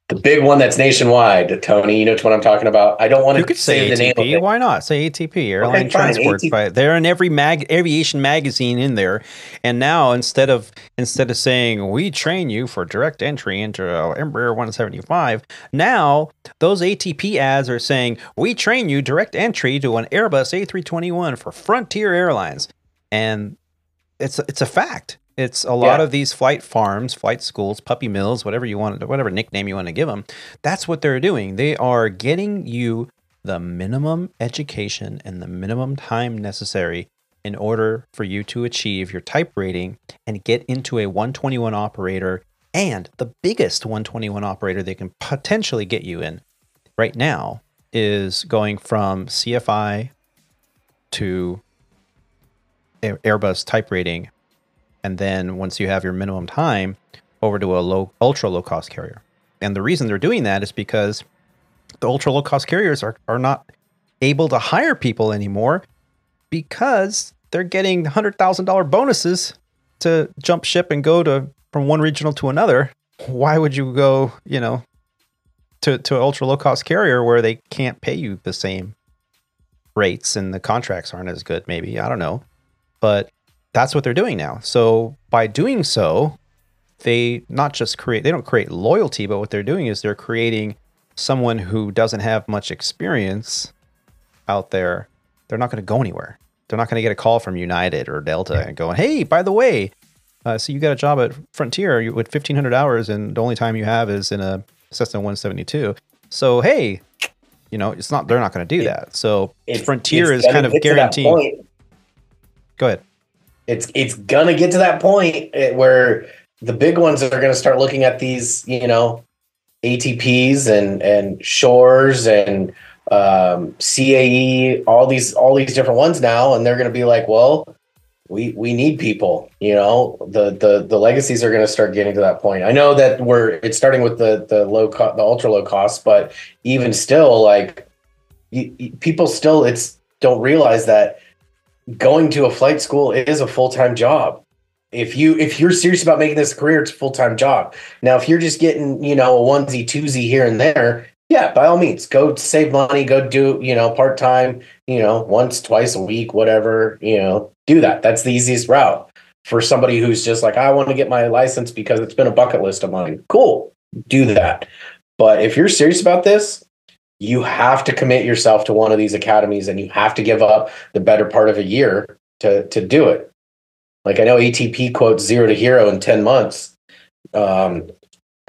the big one that's nationwide, Tony, you know what I'm talking about. I don't want to. You could say, say A T P. The name of it. Why not say A T P? Airline okay, Transport. But they're in every mag aviation magazine in there. And now instead of instead of saying we train you for direct entry into uh, Embraer one seventy-five, now those A T P ads are saying we train you direct entry to an Airbus A three twenty-one for Frontier Airlines, and it's it's a fact. It's a lot yeah. of these flight farms, flight schools, puppy mills, whatever you want, whatever nickname you want to give them. That's what they're doing. They are getting you the minimum education and the minimum time necessary in order for you to achieve your type rating and get into a one twenty-one operator, and the biggest one twenty-one operator they can potentially get you in right now is going from C F I to Airbus type rating. And then once you have your minimum time, over to a low, ultra low cost carrier. And the reason they're doing that is because the ultra low cost carriers are, are not able to hire people anymore because they're getting one hundred thousand dollars bonuses to jump ship and go to from one regional to another. Why would you go, you know, to, to an ultra low cost carrier where they can't pay you the same rates and the contracts aren't as good? Maybe, I don't know, but that's what they're doing now. So by doing so, they not just create, they don't create loyalty, but what they're doing is they're creating someone who doesn't have much experience out there. They're not going to go anywhere. They're not going to get a call from United or Delta and going, hey, by the way, uh, so you got a job at Frontier with fifteen hundred hours and the only time you have is in a Cessna one seventy-two. So, hey, you know, it's not, they're not going to do that. So it's, Frontier it's is kind of guaranteeing. Go ahead. It's it's going to get to that point where the big ones are going to start looking at these, you know, A T Ps and, and Shores and um, C A E, all these all these different ones now. And they're going to be like, well, we we need people, you know, the the the legacies are going to start getting to that point. I know that we're it's starting with the, the low cost, the ultra low cost, but even still, like you, you, people still it's don't realize that. Going to a flight school is a full-time job. If you if you're serious about making this a career, it's a full-time job. Now, if you're just getting, you know, a onesie, twosie here and there, yeah, by all means, go save money, go do, you know, part-time, you know, once, twice a week, whatever, you know, do that. That's the easiest route for somebody who's just like, I want to get my license because it's been a bucket list of mine. Cool, do that. But if you're serious about this, you have to commit yourself to one of these academies, and you have to give up the better part of a year to to do it. Like I know A T P quotes zero to hero in ten months, um,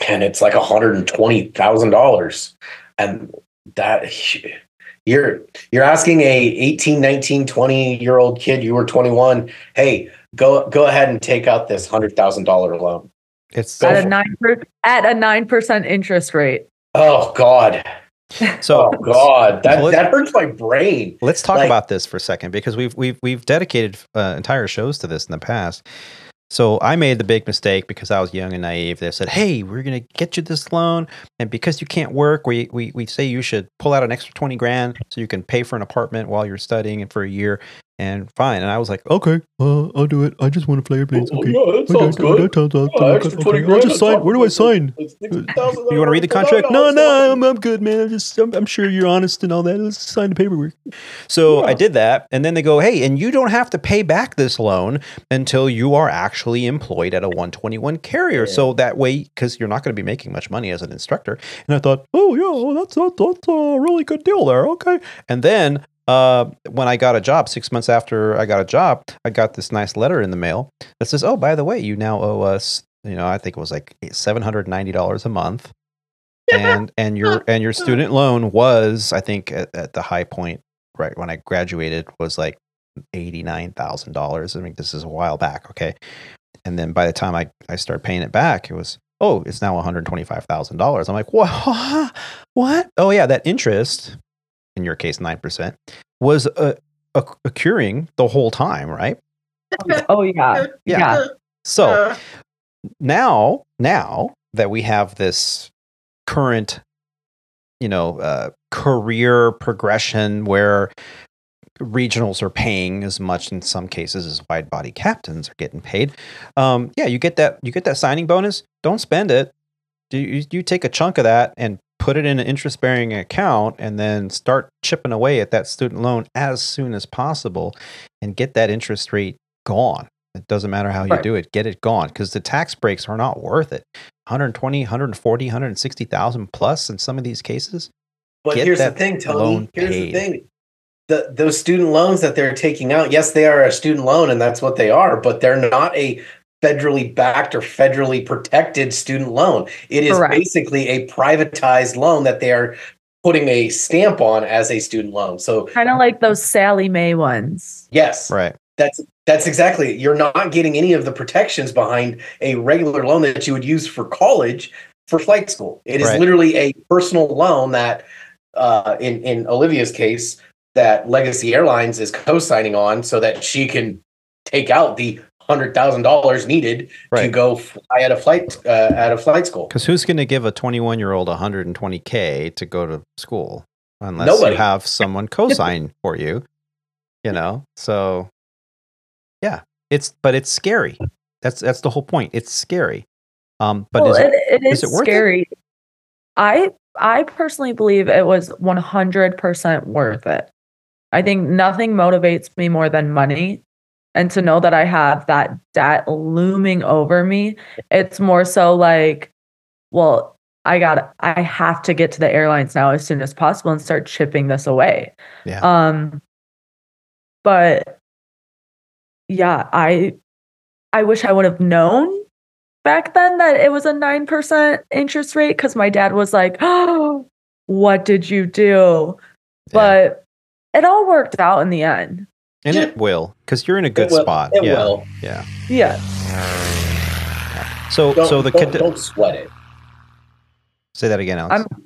and it's like one hundred twenty thousand dollars, and that you're you're asking a eighteen, nineteen, twenty year old kid. You were twenty-one. Hey, go go ahead and take out this one hundred thousand dollars loan. It's at a nine percent interest rate. Oh God. So oh God, that, so that hurts my brain. Let's talk like, about this for a second, because we've we've we've dedicated uh, entire shows to this in the past. So I made the big mistake because I was young and naive. They said, "Hey, we're going to get you this loan, and because you can't work, we, we we say you should pull out an extra twenty grand so you can pay for an apartment while you're studying and for a year." And fine. And I was like, "Okay, uh, I'll do it. I just want to play airplanes." Okay, oh, yeah, that sounds good. I'll just sign. Where do I sign? You want to read the contract? No, no, I'm, I'm good, man. I'm just, I'm, I'm sure you're honest and all that. Let's sign the paperwork. So yeah. I did that, and then they go, "Hey, and you don't have to pay back this loan until you are actually employed at a one twenty-one carrier." Yeah. So that way, because you're not going to be making much money as an instructor. And I thought, "Oh yeah, well, that's that, that's a really good deal there." Okay, and then. Uh, when I got a job, six months after I got a job, I got this nice letter in the mail that says, "Oh, by the way, you now owe us," you know, I think it was like seven hundred ninety dollars a month. And, and your, and your student loan was, I think at, at the high point, right when I graduated, was like eighty-nine thousand dollars. I mean, this is a while back. Okay. And then by the time I, I started paying it back, it was, oh, it's now one hundred twenty-five thousand dollars. I'm like, what? What? Oh yeah. That interest, in your case, nine percent, was uh, occurring the whole time, right? Oh, yeah. Yeah. yeah. So uh. now, now that we have this current, you know, uh, career progression where regionals are paying as much in some cases as wide body captains are getting paid. Um, yeah, you get that, you get that signing bonus. Don't spend it. Do you, you take a chunk of that and put it in an interest-bearing account, and then start chipping away at that student loan as soon as possible, and get that interest rate gone. It doesn't matter how right. you do it; get it gone, because the tax breaks are not worth it. one hundred twenty, one hundred forty, one hundred sixty thousand plus in some of these cases. But here's the thing, Tony. Here's paid. the thing: the, those student loans that they're taking out, yes, they are a student loan, and that's what they are. But they're not a federally backed or federally protected student loan. It is Correct. basically a privatized loan that they are putting a stamp on as a student loan. So kind of like those Sally Mae ones. Yes. Right. That's that's exactly it. You're not getting any of the protections behind a regular loan that you would use for college for flight school. It is right. literally a personal loan that uh, in, in Olivia's case, that Legacy Airlines is co-signing on so that she can take out the hundred thousand dollars needed right. to go fly at a flight uh, at a flight school. Because who's going to give a twenty-one-year-old one hundred and twenty k to go to school unless Nobody. you have someone co-sign for you? You know, so yeah, it's but it's scary. That's that's the whole point. It's scary. Um, but well, is it, it, it is, is it worth scary. It? I I personally believe it was one hundred percent worth it. I think nothing motivates me more than money. And to know that I have that debt looming over me, it's more so like, well, I got, I have to get to the airlines now as soon as possible and start chipping this away. Yeah. Um, but yeah, I, I wish I would have known back then that it was a nine percent interest rate, because my dad was like, "Oh, what did you do?" Yeah. But it all worked out in the end. And it will, because you're in a good spot. It will. Yeah. Yeah. So, so the don't, don't sweat it. Say that again, Alex. I'm,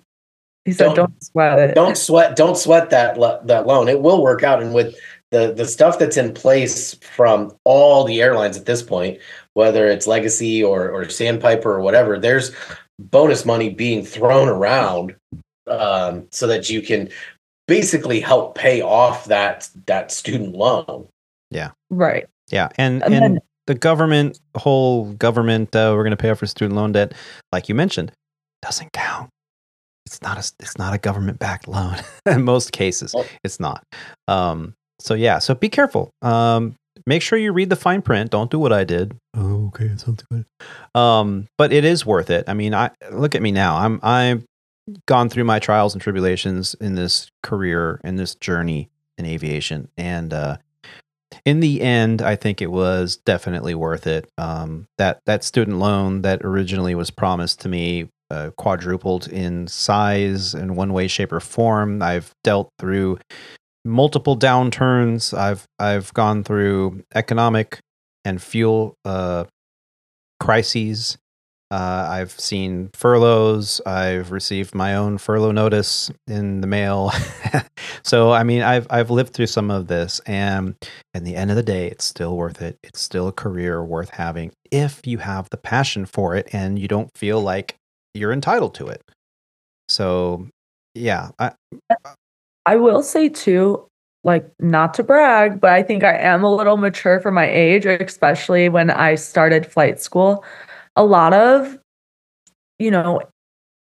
he said, don't, "Don't sweat it. Don't sweat. Don't sweat that that loan. It will work out." And with the the stuff that's in place from all the airlines at this point, whether it's Legacy or or Sandpiper or whatever, there's bonus money being thrown around um, so that you can basically help pay off that that student loan. Yeah. Right. Yeah. And and, and then, the government, whole government, uh, we're going to pay off for student loan debt, like you mentioned, doesn't count. It's not a it's not a government backed loan in most cases. It's not. Um. So yeah. So be careful. Um. Make sure you read the fine print. Don't do what I did. Oh, okay. That sounds good. Um. But it is worth it. I mean, I look at me now. I'm I'm. gone through my trials and tribulations in this career, in this journey in aviation. And, uh, in the end, I think it was definitely worth it. Um, that, that student loan that originally was promised to me, uh, quadrupled in size in one way, shape, or form. I've dealt through multiple downturns. I've, I've gone through economic and fuel, uh, crises. Uh, I've seen furloughs. I've received my own furlough notice in the mail. So, I mean, I've, I've lived through some of this, and at the end of the day, it's still worth it. It's still a career worth having if you have the passion for it and you don't feel like you're entitled to it. So yeah, I, I will say too, like, not to brag, but I think I am a little mature for my age, especially when I started flight school. A lot of, you know,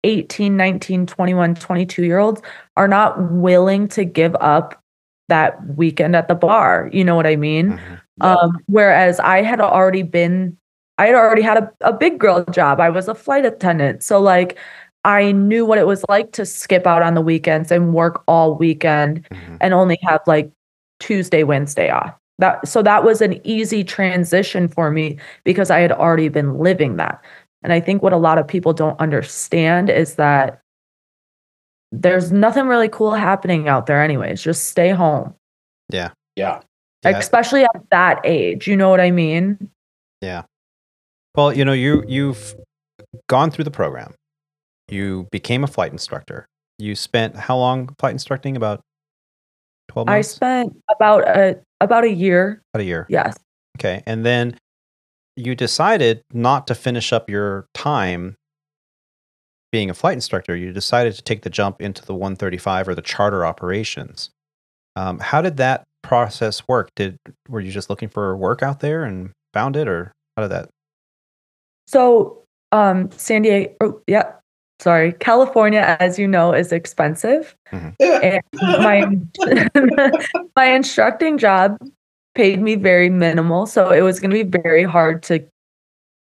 eighteen, nineteen, twenty-one, twenty-two year olds are not willing to give up that weekend at the bar. You know what I mean? Mm-hmm. Um, whereas I had already been, I had already had a, a big girl job. I was a flight attendant. So like, I knew what it was like to skip out on the weekends and work all weekend mm-hmm. and only have like Tuesday, Wednesday off. That, so that was an easy transition for me because I had already been living that. And I think what a lot of people don't understand is that there's nothing really cool happening out there anyways. Just stay home. Yeah. Yeah. Yeah. Especially at that age. You know what I mean? Yeah. Well, you know, you, you've gone through the program. You became a flight instructor. You spent how long flight instructing? About twelve months? I spent about a... About a year. About a year. Yes. Okay. And then you decided not to finish up your time being a flight instructor. You decided to take the jump into the one thirty-five or the charter operations. Um, how did that process work? Did, were you just looking for work out there and found it, or how did that? So um, San Diego, oh, yeah, sorry. California, as you know, is expensive. Mm-hmm. And my, my instructing job paid me very minimal. So it was going to be very hard to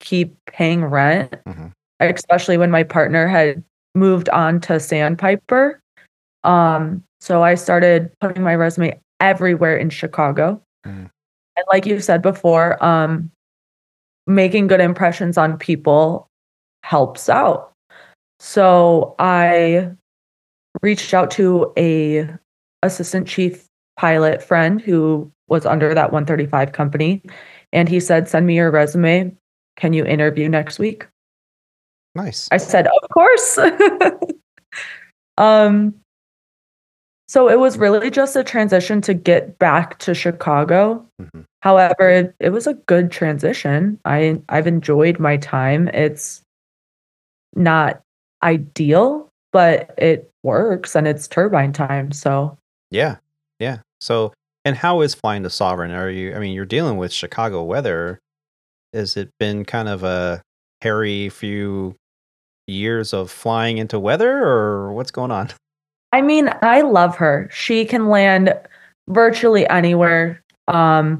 keep paying rent, mm-hmm. especially when my partner had moved on to Sandpiper. Um, so I started putting my resume everywhere in Chicago. Mm-hmm. And like you said before, um, making good impressions on people helps out. So I reached out to a assistant chief pilot friend who was under that one thirty-five company. And he said, send me your resume. Can you interview next week? Nice. I said, of course. um, so it was really just a transition to get back to Chicago. Mm-hmm. However, it, it was a good transition. I, I've enjoyed my time. It's not ideal, but it works, and it's turbine time. So yeah. Yeah. So, and how is flying to Sovereign? Are you, I mean, you're dealing with Chicago weather. Has it been kind of a hairy few years of flying into weather, or what's going on? I mean, I love her. She can land virtually anywhere. Um,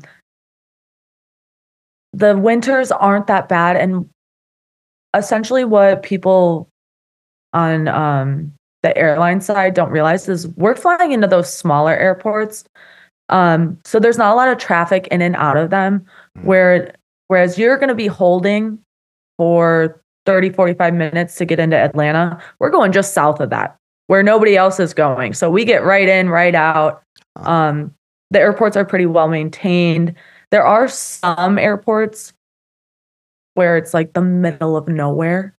the winters aren't that bad. And essentially what people on um, the airline side don't realize is we're flying into those smaller airports. Um, so there's not a lot of traffic in and out of them, where whereas you're going to be holding for thirty, forty-five minutes to get into Atlanta. We're going just south of that, where nobody else is going. So we get right in, right out. Um, the airports are pretty well maintained. There are some airports where it's like the middle of nowhere,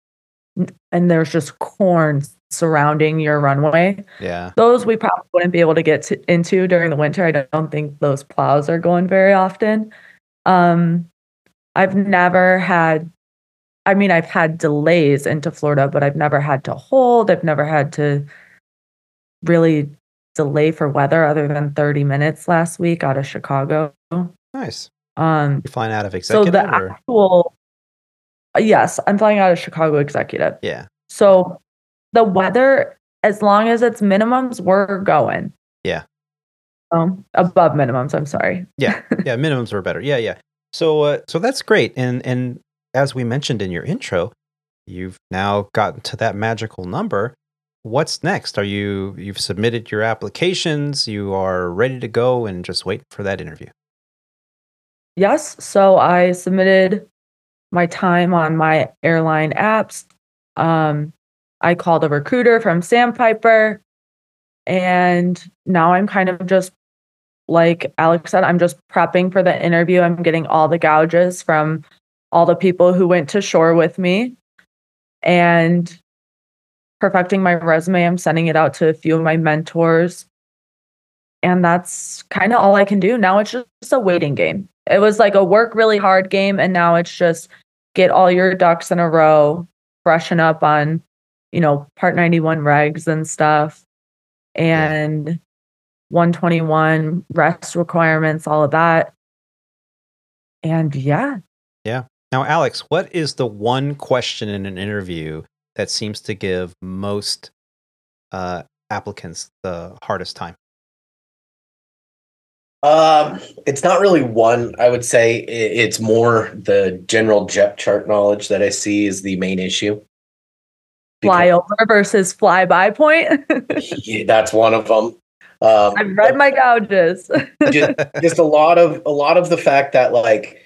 and there's just corn surrounding your runway. Yeah. Those we probably wouldn't be able to get to, into during the winter. I don't think those plows are going very often. Um, I've never had, I mean, I've had delays into Florida, but I've never had to hold. I've never had to really delay for weather other than thirty minutes last week out of Chicago. Nice. Um, You're flying out of executive? So the or? actual... Yes, I'm flying out of Chicago executive. Yeah. So the weather, as long as it's minimums, we're going. Yeah. Um, above minimums. I'm sorry. Yeah. Yeah. Minimums are better. Yeah. Yeah. So, uh, so that's great. And, and as we mentioned in your intro, you've now gotten to that magical number. What's next? Are you, you've submitted your applications, you are ready to go and just wait for that interview? Yes. So I submitted my time on my airline apps. Um, I called a recruiter from Sandpiper, and now I'm kind of just, like Alex said, I'm just prepping for the interview. I'm getting all the gouges from all the people who went to shore with me. and perfecting my resume. I'm sending it out to a few of my mentors. And that's kind of all I can do. Now it's just a waiting game. It was like a work really hard game. And now it's just get all your ducks in a row, freshen up on, you know, Part ninety-one regs and stuff. And yeah. one twenty-one rest requirements, all of that. And yeah. Yeah. Now, Alex, what is the one question in an interview that seems to give most uh, applicants the hardest time? Um, it's not really one. I would say it's more the general J E P chart knowledge that I see is the main issue. Because fly over versus fly by point. Yeah, that's one of them. Um, I've read my gouges. just, just a lot of a lot of the fact that like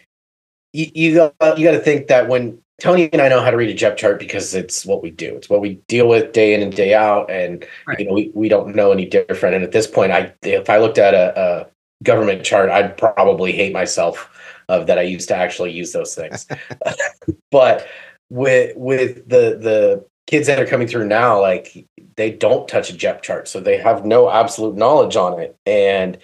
you you got, you got to think that when Tony and I know how to read a J E P chart because it's what we do. It's what we deal with day in and day out, and right. you know we, we don't know any different. And at this point, I if I looked at a, a government chart, I'd probably hate myself of that I used to actually use those things. But with with the the kids that are coming through now, like they don't touch a J E P chart, so they have no absolute knowledge on it. And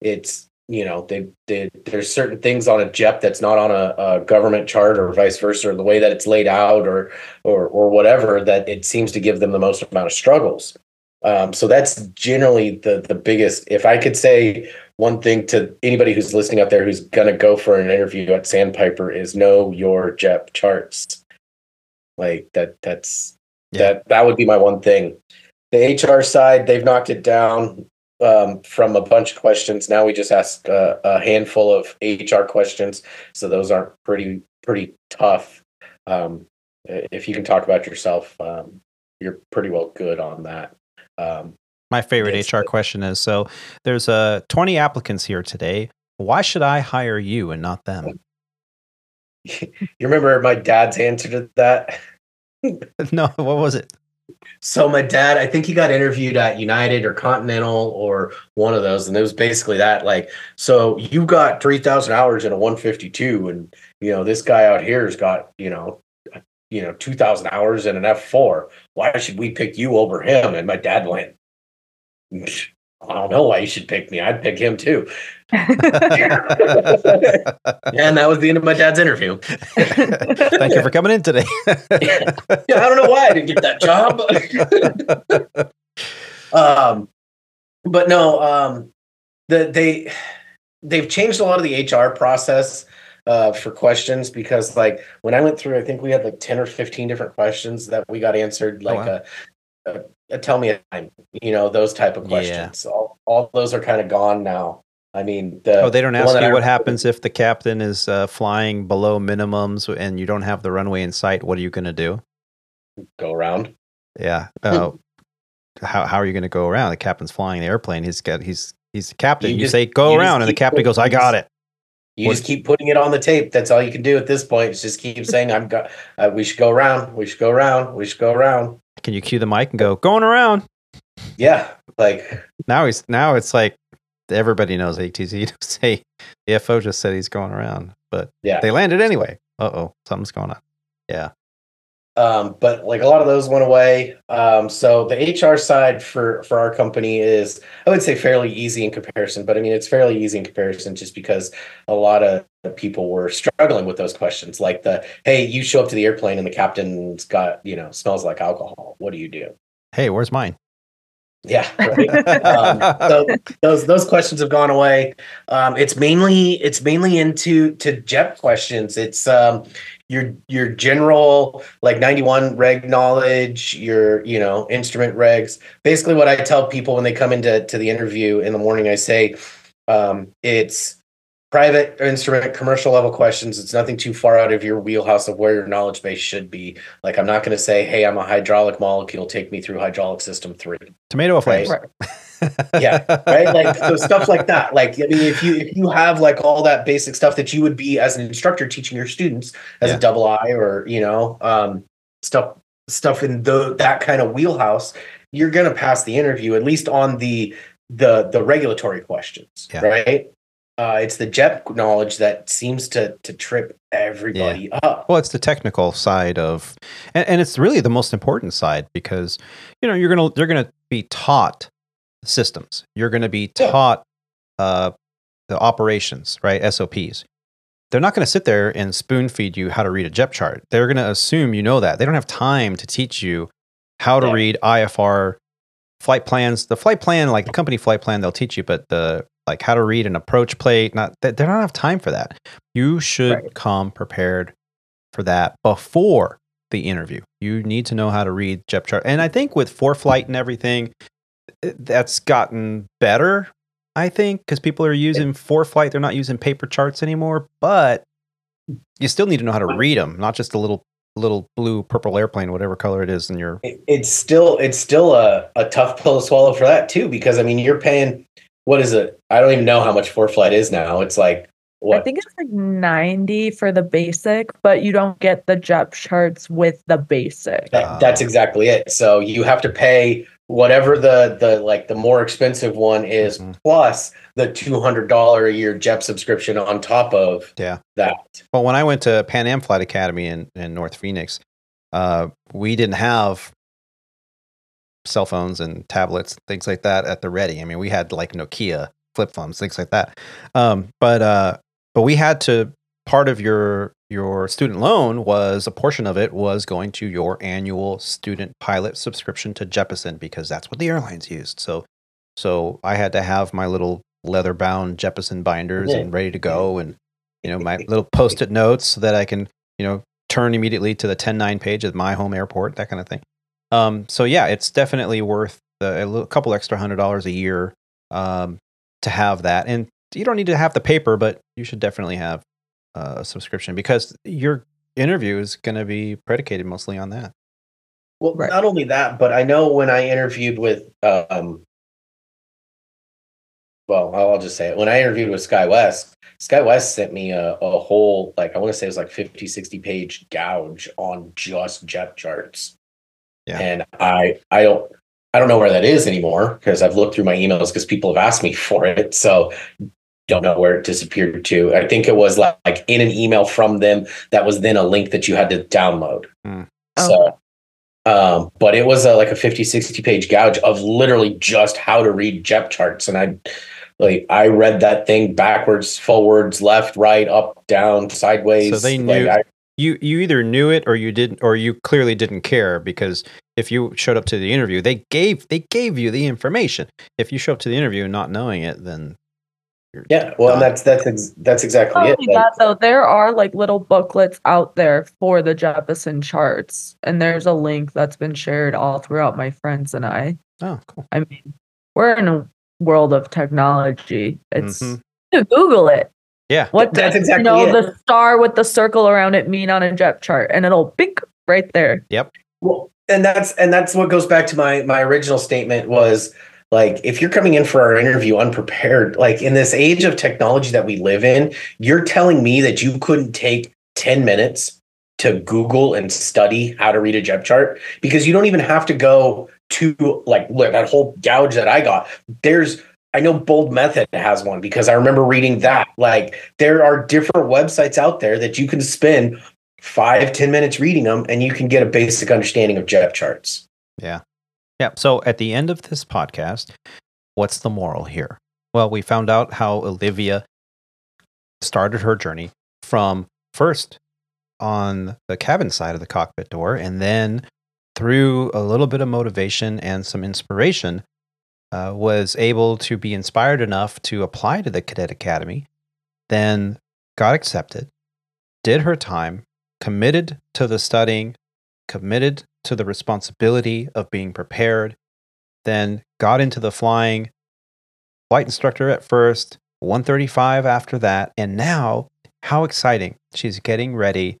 it's, you know, they, they there's certain things on a J E P that's not on a, a government chart or vice versa, or the way that it's laid out or or or whatever, that it seems to give them the most amount of struggles. Um, so that's generally the the biggest. If I could say one thing to anybody who's listening out there who's going to go for an interview at Sandpiper is know your J E P charts. Like that, that's yeah. that, that would be my one thing. The H R side, they've knocked it down um, from a bunch of questions. Now we just asked uh, a handful of H R questions. So those are pretty, pretty tough. Um, if you can talk about yourself, um, you're pretty well good on that. Um, My favorite yes. H R question is, so there's uh, twenty applicants here today. Why should I hire you and not them? You remember my dad's answer to that? No, what was it? So my dad, I think he got interviewed at United or Continental or one of those. And it was basically that, like, so you got three thousand hours in a one fifty-two and, you know, this guy out here has got, you know, you know, two thousand hours in an F four. Why should we pick you over him? And my dad went, I don't know why you should pick me. I'd pick him too. And that was the end of my dad's interview. Thank you for coming in today. Yeah, I don't know why I didn't get that job. um, but no, um, the, they they've changed a lot of the H R process uh, for questions, because like when I went through, I think we had like ten or fifteen different questions that we got answered. Like oh, wow. a. Uh, tell me a time, you know, those type of questions. Yeah. All, all those are kind of gone now. I mean, the, oh, they don't the ask you I what happens if the captain is uh, flying below minimums and you don't have the runway in sight. What are you going to do? Go around. Yeah. Uh, how how are you going to go around? The captain's flying the airplane. He's got he's he's the captain. You, you just, say go you around, and the captain goes, "I got it." You what? Just keep putting it on the tape. That's all you can do at this point. Is just keep saying, "I'm go- uh, we should go around. We should go around. We should go around." Can you cue the mic and go going around? Yeah, like now he's now it's like everybody knows A T Z to say the F O just said he's going around, but yeah, they landed anyway. Uh oh, something's going on. Yeah, um, but like a lot of those went away. Um, so the H R side for for our company is, I would say, fairly easy in comparison. But I mean, it's fairly easy in comparison just because a lot of people were struggling with those questions, like the, hey, you show up to the airplane and the captain's got, you know, smells like alcohol. What do you do? Hey, where's mine? Yeah. Right. um, so those, those questions have gone away. Um, it's mainly, it's mainly into to J E P questions. It's um, your, your general like ninety-one reg knowledge, your, you know, instrument regs. Basically what I tell people when they come into to the interview in the morning, I say um, it's private instrument, commercial level questions. It's nothing too far out of your wheelhouse of where your knowledge base should be. Like, I'm not going to say, hey, I'm a hydraulic molecule. Take me through hydraulic system three. Tomato flames. Right. Yeah. Right. Like so stuff like that. Like, I mean, if you, if you have like all that basic stuff that you would be as an instructor teaching your students as yeah. a double I or, you know, um, stuff, stuff in the, that kind of wheelhouse, you're going to pass the interview, at least on the, the, the regulatory questions. Yeah. Right. Uh, it's the jet knowledge that seems to to trip everybody yeah. up. Well, it's the technical side of, and, and it's really the most important side, because you know you're gonna they're gonna be taught systems. You're gonna be taught yeah. uh, the operations, right? S O Ps. They're not gonna sit there and spoon feed you how to read a jet chart. They're gonna assume you know that. They don't have time to teach you how to yeah. read I F R flight plans. The flight plan, like the company flight plan, they'll teach you, but the like how to read an approach plate, not they don't have time for that. You should right. come prepared for that before the interview. You need to know how to read jet chart. And I think with ForeFlight and everything, that's gotten better, I think, because people are using ForeFlight. They're not using paper charts anymore, but you still need to know how to read them, not just a little little blue purple airplane, whatever color it is in your it, it's still it's still a, a tough pill to swallow for that too, because I mean you're paying what is it? I don't even know how much ForeFlight is now. It's like, what? I think it's like ninety for the basic, but you don't get the jet charts with the basic. That, that's exactly it. So you have to pay whatever the, the like the more expensive one is, mm-hmm. plus the two hundred dollars a year jet subscription on top of yeah. that. Well, when I went to Pan Am Flight Academy in, in North Phoenix, uh, we didn't have cell phones and tablets, things like that at the ready. I mean, we had like Nokia flip phones, things like that. Um, but, uh, but we had to, part of your, your student loan was a portion of it was going to your annual student pilot subscription to Jeppesen, because that's what the airlines used. So, so I had to have my little leather bound Jeppesen binders yeah. and ready to go. And, you know, my little post-it notes so that I can, you know, turn immediately to the ten nine page of my home airport, that kind of thing. Um, so yeah, it's definitely worth the, a little, couple extra hundred dollars a year um, to have that. And you don't need to have the paper, but you should definitely have uh, a subscription, because your interview is going to be predicated mostly on that. Well, right. Not only that, but I know when I interviewed with, um, well, I'll just say it. When I interviewed with Sky West, Sky West sent me a, a whole, like, I want to say it was like fifty, sixty page gouge on just jet charts. Yeah. And I, I don't, I don't know where that is anymore, because I've looked through my emails because people have asked me for it. So don't know where it disappeared to. I think it was like, like in an email from them that was then a link that you had to download. Mm. So, um, but it was a, like a fifty, sixty page gouge of literally just how to read jet charts. And I, like, I read that thing backwards, forwards, left, right, up, down, sideways. So they knew. Like I, You you either knew it or you didn't, or you clearly didn't care, because if you showed up to the interview, they gave they gave you the information. If you show up to the interview not knowing it, then you're yeah. Well, and that's that's ex- that's exactly not it. Only that, though, there are like little booklets out there for the Jeppesen charts, and there's a link that's been shared all throughout my friends and I. Oh, cool. I mean, we're in a world of technology. It's mm-hmm. you Google it. Yeah, what does exactly you know it. the star with the circle around it mean on a jet chart, and it'll bink right there. Yep. Well, and that's and that's what goes back to my my original statement was like, if you're coming in for our interview unprepared, like in this age of technology that we live in, you're telling me that you couldn't take ten minutes to Google and study how to read a jet chart, because you don't even have to go to like look that whole gouge that I got. There's I know Bold Method has one, because I remember reading that. Like, there are different websites out there that you can spend five, ten minutes reading them, and you can get a basic understanding of jet charts. Yeah. Yeah. So at the end of this podcast, what's the moral here? Well, we found out how Olivia started her journey from first on the cabin side of the cockpit door, and then through a little bit of motivation and some inspiration, Uh, was able to be inspired enough to apply to the Cadet Academy, then got accepted, did her time, committed to the studying, committed to the responsibility of being prepared, then got into the flying, flight instructor at first, one thirty-five after that, and now, how exciting. She's getting ready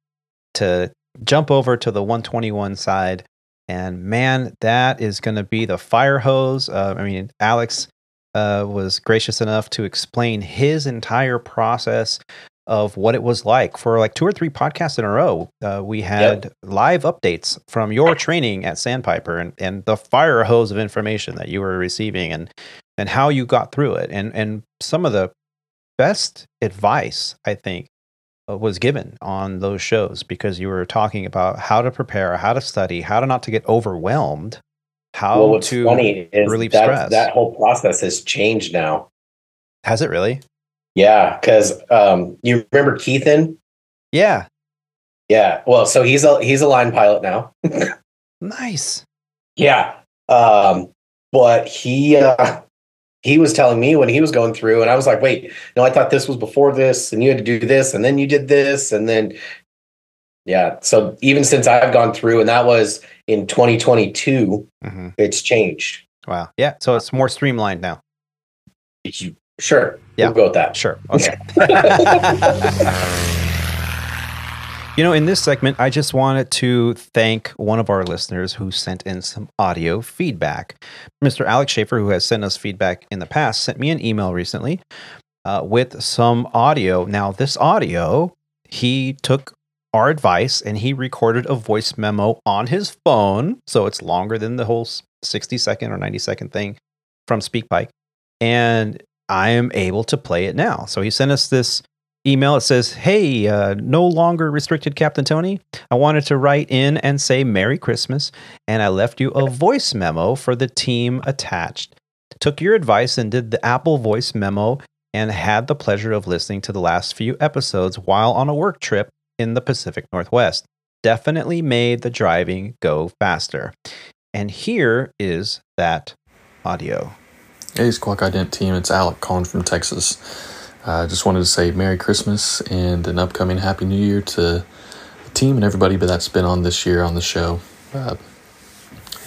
to jump over to the one twenty-one side. And man, that is going to be the fire hose. Uh, I mean, Alex uh, was gracious enough to explain his entire process of what it was like for like two or three podcasts in a row. Uh, we had yep. live updates from your training at Sandpiper, and, and the fire hose of information that you were receiving, and, and how you got through it. And, and some of the best advice, I think, was given on those shows, because you were talking about how to prepare, how to study, how to not to get overwhelmed, how well, what's to funny is relieve that, stress. That whole process has changed now. Has it really? Yeah, because um, you remember Keithan? Yeah. Yeah. Well, so he's a he's a line pilot now. Nice. Yeah. Um, but he uh, he was telling me when he was going through, and I was like, wait, no, I thought this was before this, and you had to do this, and then you did this, and then yeah. So even since I've gone through, and that was in twenty twenty-two, mm-hmm. It's changed. Wow. Yeah. So it's more streamlined now. You, sure. Yeah. We'll go with that. Sure. Okay. You know, in this segment, I just wanted to thank one of our listeners who sent in some audio feedback. Mister Alex Schaefer, who has sent us feedback in the past, sent me an email recently uh, with some audio. Now, this audio, he took our advice and he recorded a voice memo on his phone. So it's longer than the whole sixty second or ninety second thing from SpeakPipe. And I am able to play it now. So he sent us this email. It says, hey, uh, no longer restricted Captain Tony. I wanted to write in and say Merry Christmas, and I left you a voice memo for the team attached. Took your advice and did the Apple voice memo and had the pleasure of listening to the last few episodes while on a work trip in the Pacific Northwest. Definitely made the driving go faster. And here is that audio. Hey, Squawk Ident team. It's Alec calling from Texas. I uh, just wanted to say Merry Christmas and an upcoming Happy New Year to the team and everybody that's been on this year on the show. Uh,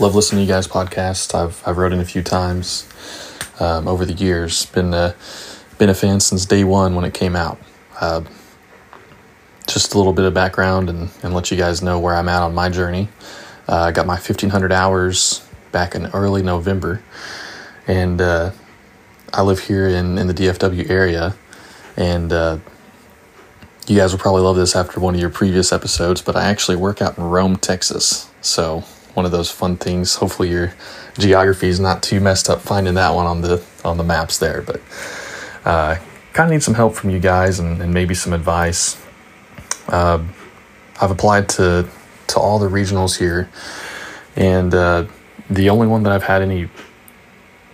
love listening to you guys' podcast. I've I've wrote in a few times um, over the years. Been a, been a fan since day one when it came out. Uh, just a little bit of background and, and let you guys know where I'm at on my journey. Uh, I got my fifteen hundred hours back in early November, and uh, I live here in, in the D F W area. And uh, you guys will probably love this after one of your previous episodes, but I actually work out in Rome, Texas. So one of those fun things. Hopefully your geography is not too messed up finding that one on the on the maps there. But uh, kind of need some help from you guys and, and maybe some advice. Uh, I've applied to, to all the regionals here. And uh, the only one that I've had any...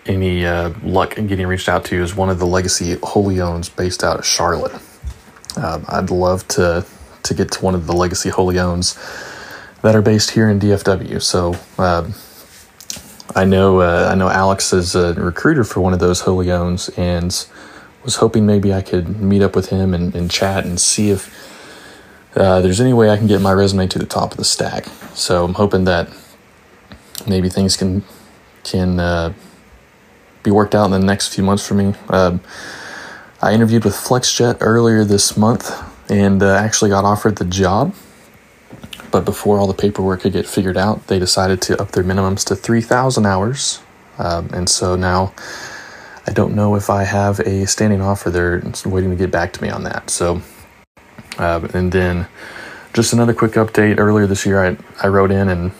any uh, luck in getting reached out to is one of the Legacy wholly owns based out of Charlotte. Um, I'd love to to get to one of the Legacy wholly owns that are based here in D F W. So um, I know uh, I know Alex is a recruiter for one of those wholly owns, and was hoping maybe I could meet up with him and, and chat and see if uh, there's any way I can get my resume to the top of the stack. So I'm hoping that maybe things can can. Uh, be worked out in the next few months for me. Um, I interviewed with FlexJet earlier this month and uh, actually got offered the job. But before all the paperwork could get figured out, they decided to up their minimums to three thousand hours. Um, and so now I don't know if I have a standing offer. They're waiting to get back to me on that. So, uh, and then just another quick update. Earlier this year, I, I wrote in and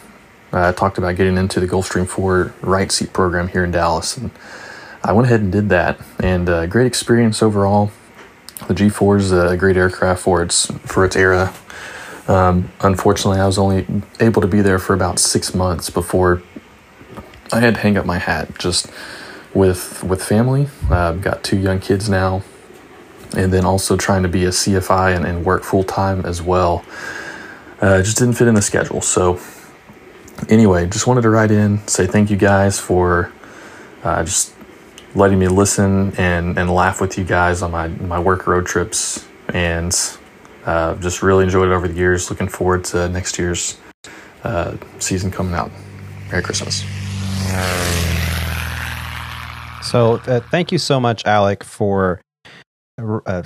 I uh, talked about getting into the Gulfstream four right seat program here in Dallas, and I went ahead and did that, and uh, great experience overall. The G four is a great aircraft for its for its era. Um, unfortunately, I was only able to be there for about six months before I had to hang up my hat just with, with family. Uh, I've got two young kids now, and then also trying to be a C F I and, and work full-time as well. Uh, just didn't fit in the schedule, so... Anyway, just wanted to write in, say thank you guys for uh, just letting me listen and, and laugh with you guys on my, my work road trips, and uh, just really enjoyed it over the years. Looking forward to next year's uh, season coming out. Merry Christmas. So uh, thank you so much, Alec, for uh,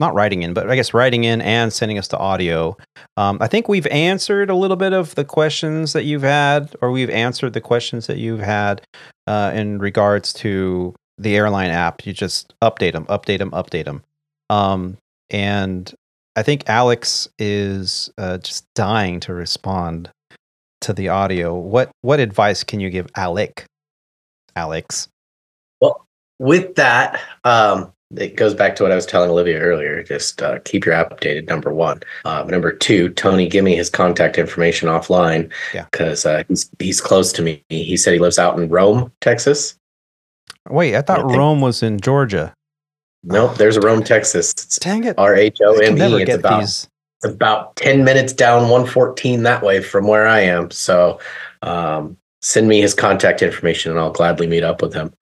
not writing in, but I guess writing in and sending us the audio. Um, I think we've answered a little bit of the questions that you've had, or we've answered the questions that you've had uh, in regards to the airline app. You just update them, update them, update them. Um, and I think Alex is uh, just dying to respond to the audio. What, what advice can you give Alec? Alex? Well, with that, um, it goes back to what I was telling Olivia earlier. Just uh, keep your app updated, number one. Uh, number two, Tony, give me his contact information offline because yeah. uh, he's he's close to me. He said he lives out in Rome, Texas. Wait, I thought I think, Rome was in Georgia. Nope, there's a Rome, Texas. It's Dang it. R H O M E. It's about, it's about ten minutes down one fourteen that way from where I am. So um, send me his contact information and I'll gladly meet up with him.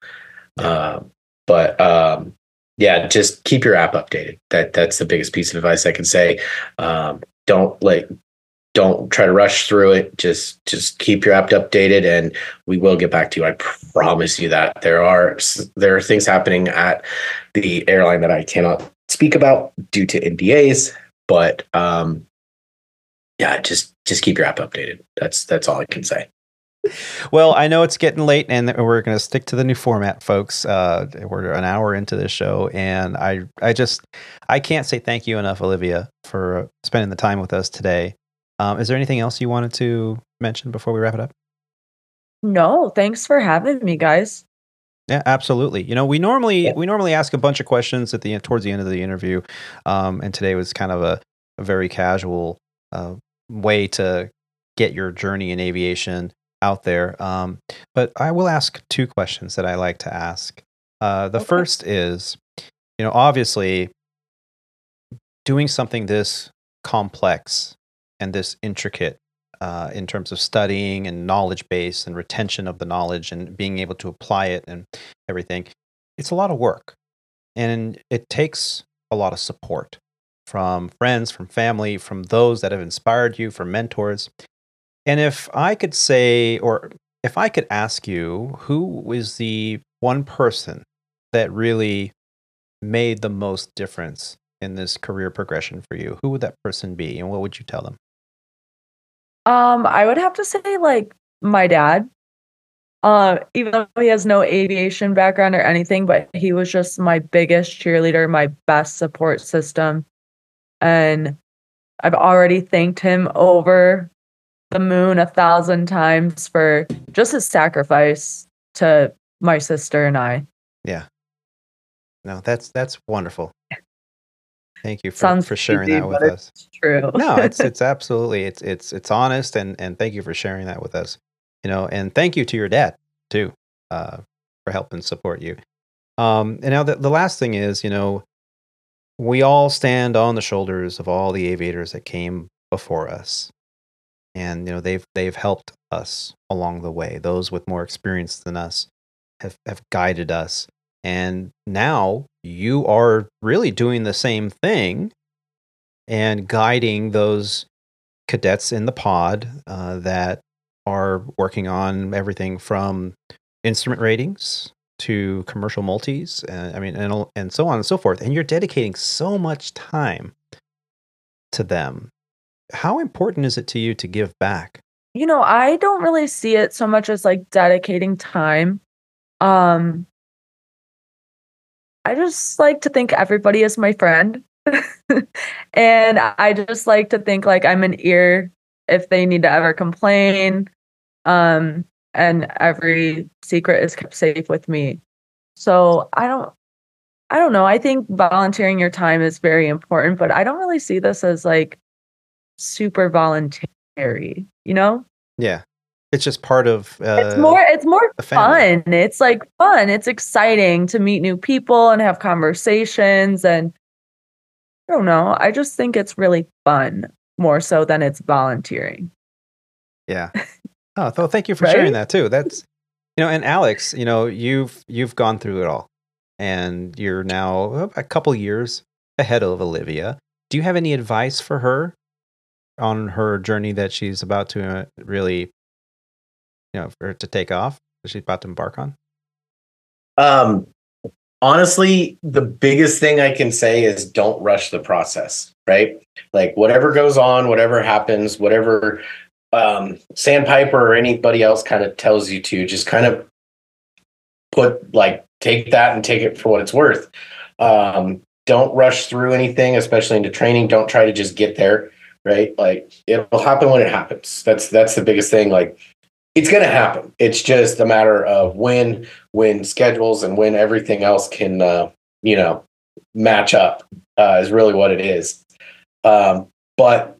Yeah. Uh, but um, yeah, just keep your app updated. That That's the biggest piece of advice I can say. Um, don't like, don't try to rush through it. Just just keep your app updated and we will get back to you. I promise you that. There are there are things happening at the airline that I cannot speak about due to N D As, but um, yeah, just just keep your app updated. That's that's all I can say. Well, I know it's getting late and we're going to stick to the new format, folks. Uh, we're an hour into this show and I, I just, I can't say thank you enough, Olivia, for spending the time with us today. Um, is there anything else you wanted to mention before we wrap it up? No, thanks for having me, guys. Yeah, absolutely. You know, we normally, yeah. we normally ask a bunch of questions at the towards the end of the interview. Um, and today was kind of a, a very casual uh, way to get your journey in aviation out there. Um, but I will ask two questions that I like to ask. Uh, the okay. first is, you know, obviously doing something this complex and this intricate uh, in terms of studying and knowledge base and retention of the knowledge and being able to apply it and everything, it's a lot of work. And it takes a lot of support from friends, from family, from those that have inspired you, from mentors. And if I could say, or if I could ask you, who is the one person that really made the most difference in this career progression for you, who would that person be and what would you tell them? Um, I would have to say like my dad, uh, even though he has no aviation background or anything, but he was just my biggest cheerleader, my best support system. And I've already thanked him over the moon a thousand times for just his sacrifice to my sister and I. Yeah. No, that's, that's wonderful. Thank you for, Sounds for sharing easy, that with but us. It's true. No, it's, it's absolutely, it's, it's, it's honest. And, and thank you for sharing that with us, you know, and thank you to your dad too, uh, for helping support you. Um, and now the, the last thing is, you know, we all stand on the shoulders of all the aviators that came before us. And, you know, they've, they've helped us along the way. Those with more experience than us have, have guided us. And now you are really doing the same thing and guiding those cadets in the pod uh, that are working on everything from instrument ratings to commercial multis, and, I mean, and, and so on and so forth. And you're dedicating so much time to them. How important is it to you to give back? You know, I don't really see it so much as like dedicating time. Um, I just like to think everybody is my friend. And I just like to think like I'm an ear if they need to ever complain. Um, and every secret is kept safe with me. So I don't, I don't know. I think volunteering your time is very important, but I don't really see this as like super voluntary, you know? Yeah. It's just part of uh, it's more it's more fun. It's like fun. It's exciting to meet new people and have conversations, and I don't know. I just think it's really fun more so than it's volunteering. Yeah. Oh, well, thank you for right? sharing that too. That's, you know, and Alex, you know, you've you've gone through it all and you're now a couple years ahead of Olivia. Do you have any advice for her on her journey that she's about to really, you know, for her to take off, that she's about to embark on? Um, honestly, the biggest thing I can say is don't rush the process, right? Like whatever goes on, whatever happens, whatever um, Sandpiper or anybody else kind of tells you to, just kind of put like, take that and take it for what it's worth. Um, don't rush through anything, especially into training. Don't try to just get there. Right? Like it'll happen when it happens. That's, that's the biggest thing. Like it's going to happen. It's just a matter of when, when schedules and when everything else can, uh, you know, matchup uh, is really what it is. Um, but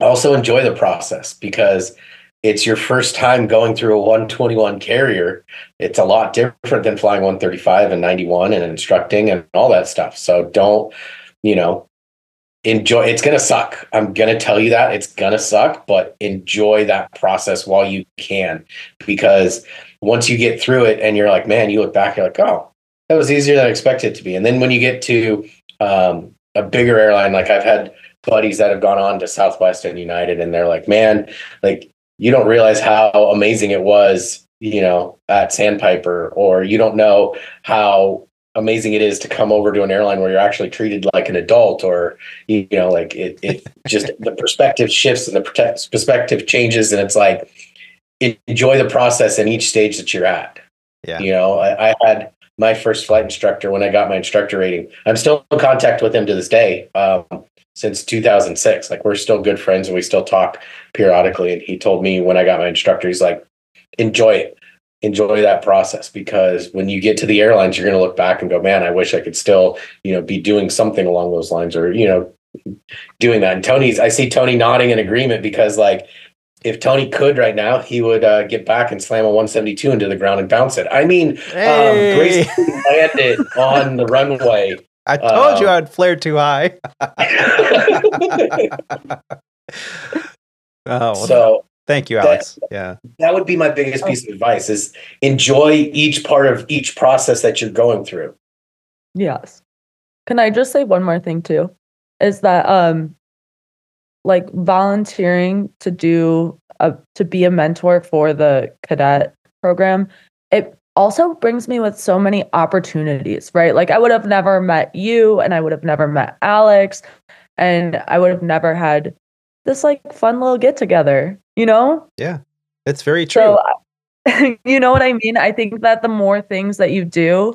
also enjoy the process, because it's your first time going through a one twenty-one carrier. It's a lot different than flying one thirty-five and ninety-one and instructing and all that stuff. So don't, you know, enjoy. It's going to suck. I'm going to tell you that it's going to suck, but enjoy that process while you can, because once you get through it and you're like, man, you look back, you're like, oh, that was easier than I expected it to be. And then when you get to um, a bigger airline, like I've had buddies that have gone on to Southwest and United, and they're like, man, like, you don't realize how amazing it was, you know, at Sandpiper, or you don't know how amazing it is to come over to an airline where you're actually treated like an adult, or, you know, like it, it just the perspective shifts and the perspective changes. And it's like, enjoy the process in each stage that you're at. Yeah. You know, I, I had my first flight instructor when I got my instructor rating. I'm still in contact with him to this day. Um, since two thousand six, like we're still good friends and we still talk periodically. And he told me when I got my instructor, he's like, enjoy it, enjoy that process, because when you get to the airlines, you're going to look back and go, man, I wish I could still, you know, be doing something along those lines, or, you know, doing that. And Tony's, I see Tony nodding in agreement, because like, if Tony could right now, he would uh, get back and slam a one seventy-two into the ground and bounce it. I mean, hey. um, gracefully land it on the runway. I told um, you I'd flare too high. Oh, well, so thank you, Alex. That, yeah, that would be my biggest piece of advice: is enjoy each part of each process that you're going through. Yes. Can I just say one more thing too? Is that um, like volunteering to do a, to be a mentor for the cadet program? It also brings me with so many opportunities, right? Like I would have never met you, and I would have never met Alex, and I would have never had this like fun little get together, you know? Yeah, that's very true. So, you know what I mean? I think that the more things that you do,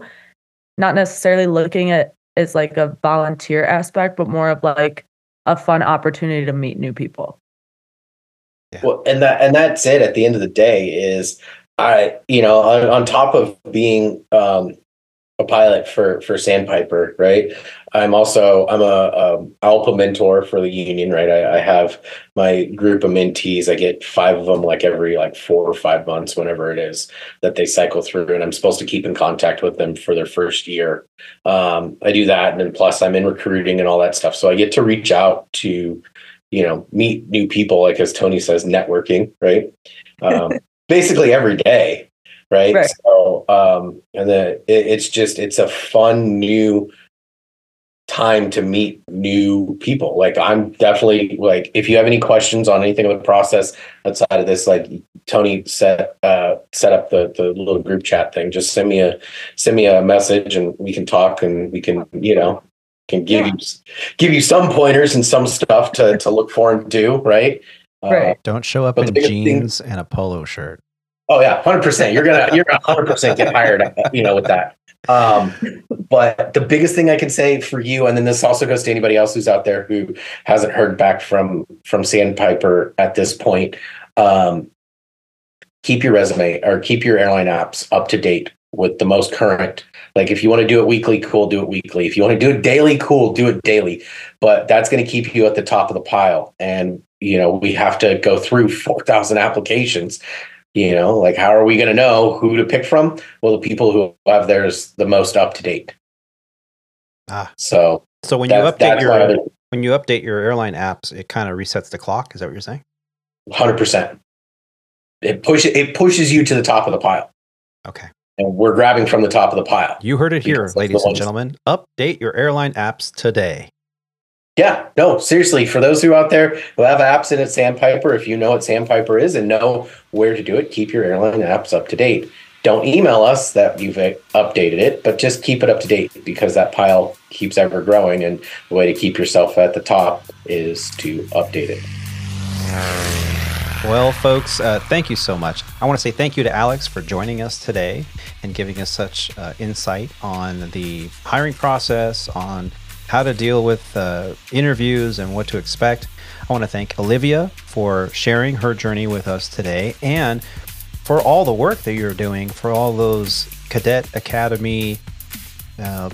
not necessarily looking at is like a volunteer aspect, but more of like a fun opportunity to meet new people. Yeah. Well, and that, and that's it at the end of the day is, I, you know, on, on top of being um, a pilot for, for Sandpiper, right? I'm also, I'm a, a ALPA mentor for the union, right? I, I have my group of mentees. I get five of them, like every like four or five months, whenever it is that they cycle through, and I'm supposed to keep in contact with them for their first year. Um, I do that. And then plus I'm in recruiting and all that stuff. So I get to reach out to, you know, meet new people, like as Tony says, networking, right? Um, basically every day, right? Right. So, um, and then it, it's just, it's a fun new time to meet new people. Like I'm definitely like, if you have any questions on anything of the process outside of this, like Tony set, uh, set up the, the little group chat thing, just send me a, send me a message and we can talk, and we can, you know, can give yeah. you, give you some pointers and some stuff to, to look for and do, right? Right. Uh, Don't show up in jeans thing, and a polo shirt. Oh yeah, one hundred percent. You're gonna you're one hundred percent get hired, you know, with that. Um, but the biggest thing I can say for you, and then this also goes to anybody else who's out there who hasn't heard back from from Sandpiper at this point, um, keep your resume or keep your airline apps up to date with the most current. Like if you want to do it weekly, cool, do it weekly. If you want to do it daily, cool, do it daily. But that's going to keep you at the top of the pile. And you know, we have to go through four thousand applications, you know, like how are we going to know who to pick from? Well, the people who have theirs the most up to date. Ah, so, so when you update your, when you update your airline apps, it kind of resets the clock. Is that what you're saying? one hundred percent. It pushes, it pushes you to the top of the pile. Okay. And we're grabbing from the top of the pile. You heard it here, ladies and gentlemen, update your airline apps today. Yeah, no, seriously, for those who out there who have apps in at Sandpiper, if you know what Sandpiper is and know where to do it, keep your airline apps up to date. Don't email us that you've updated it, but just keep it up to date, because that pile keeps ever growing, and the way to keep yourself at the top is to update it. Well, folks, uh, thank you so much. I want to say thank you to Alex for joining us today and giving us such uh, insight on the hiring process, on how to deal with uh, interviews and what to expect. I want to thank Olivia for sharing her journey with us today, and for all the work that you're doing for all those Cadet Academy uh,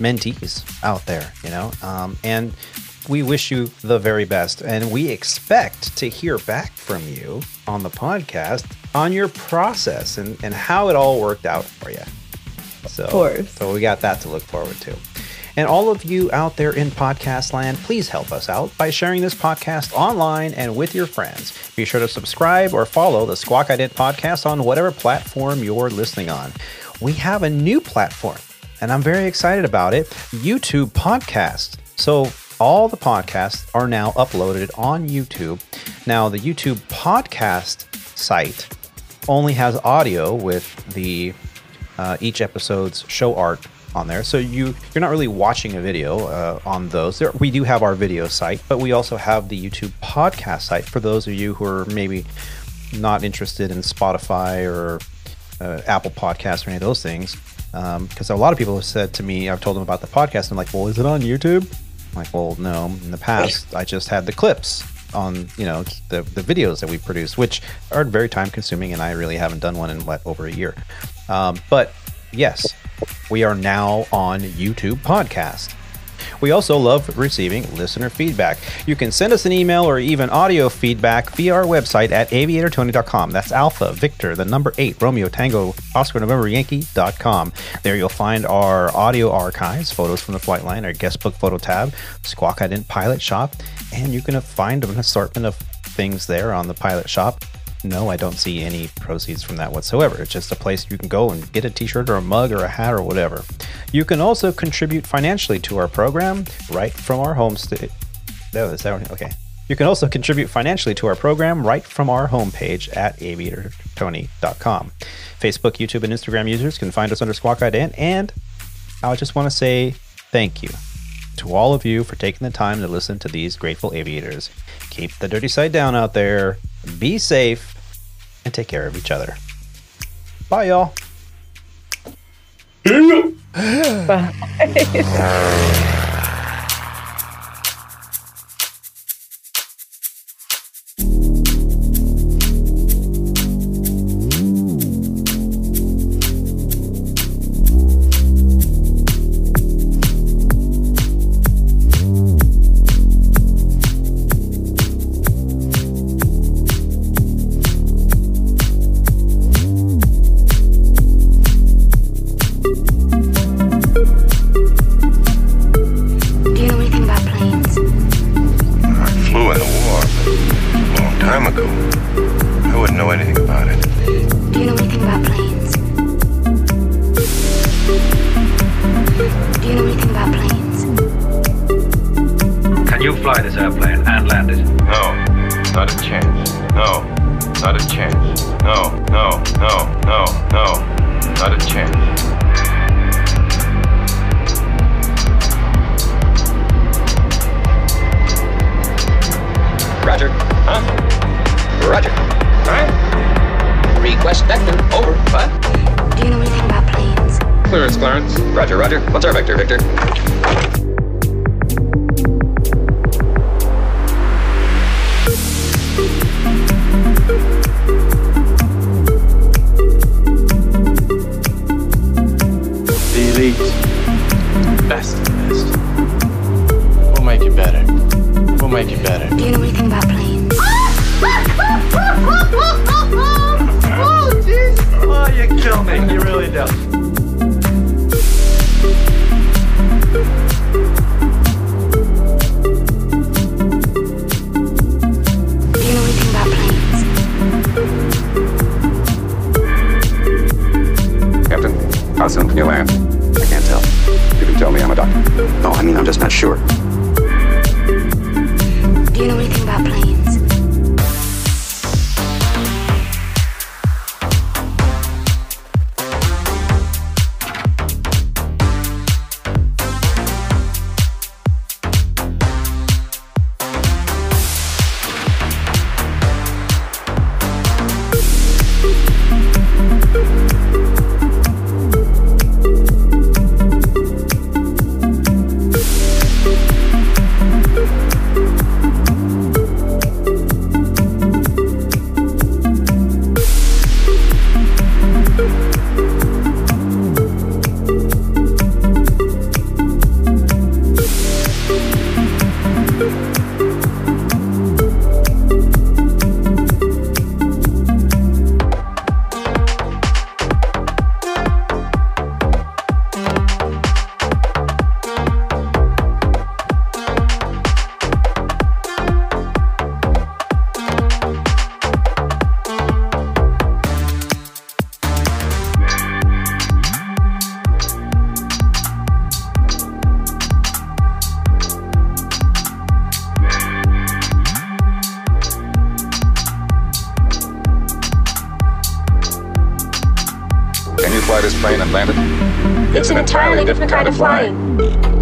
mentees out there, you know, um, and we wish you the very best. And we expect to hear back from you on the podcast on your process and, and how it all worked out for you. So, of course. So we got that to look forward to. And all of you out there in podcast land, please help us out by sharing this podcast online and with your friends. Be sure to subscribe or follow the Squawk Ident Podcast on whatever platform you're listening on. We have a new platform, and I'm very excited about it, YouTube Podcast. So all the podcasts are now uploaded on YouTube. Now, the YouTube Podcast site only has audio with the uh, each episode's show art on there, so you you're not really watching a video uh, on those. There, we do have our video site, but we also have the YouTube podcast site for those of you who are maybe not interested in Spotify or uh, Apple Podcasts or any of those things. Because um, a lot of people have said to me, I've told them about the podcast, and I'm like, well, is it on YouTube? I'm like, well, no. In the past, I just had the clips on, you know, the the videos that we produce, which are very time consuming, and I really haven't done one in what, over a year. Um, but yes. We are now on YouTube Podcast. We also love receiving listener feedback. You can send us an email or even audio feedback via our website at aviator tony dot com. That's Alpha, Victor, the number eight, Romeo, Tango, Oscar, November, Yankee dot com. There you'll find our audio archives, photos from the flight line, our guest book photo tab, Squawk Ident Pilot Shop, and you can find an assortment of things there on the Pilot Shop. No, I don't see any proceeds from that whatsoever. It's just a place you can go and get a t-shirt or a mug or a hat or whatever. You can also contribute financially to our program right from our home state. No, is that one? Okay. You can also contribute financially to our program right from our homepage at aviator tony dot com. Facebook, YouTube, and Instagram users can find us under Squawk Ident. And I just want to say thank you to all of you for taking the time to listen to these grateful aviators. Keep the dirty side down out there. Be safe and take care of each other. Bye, y'all. Bye. and landed. It's an entirely different kind of flying.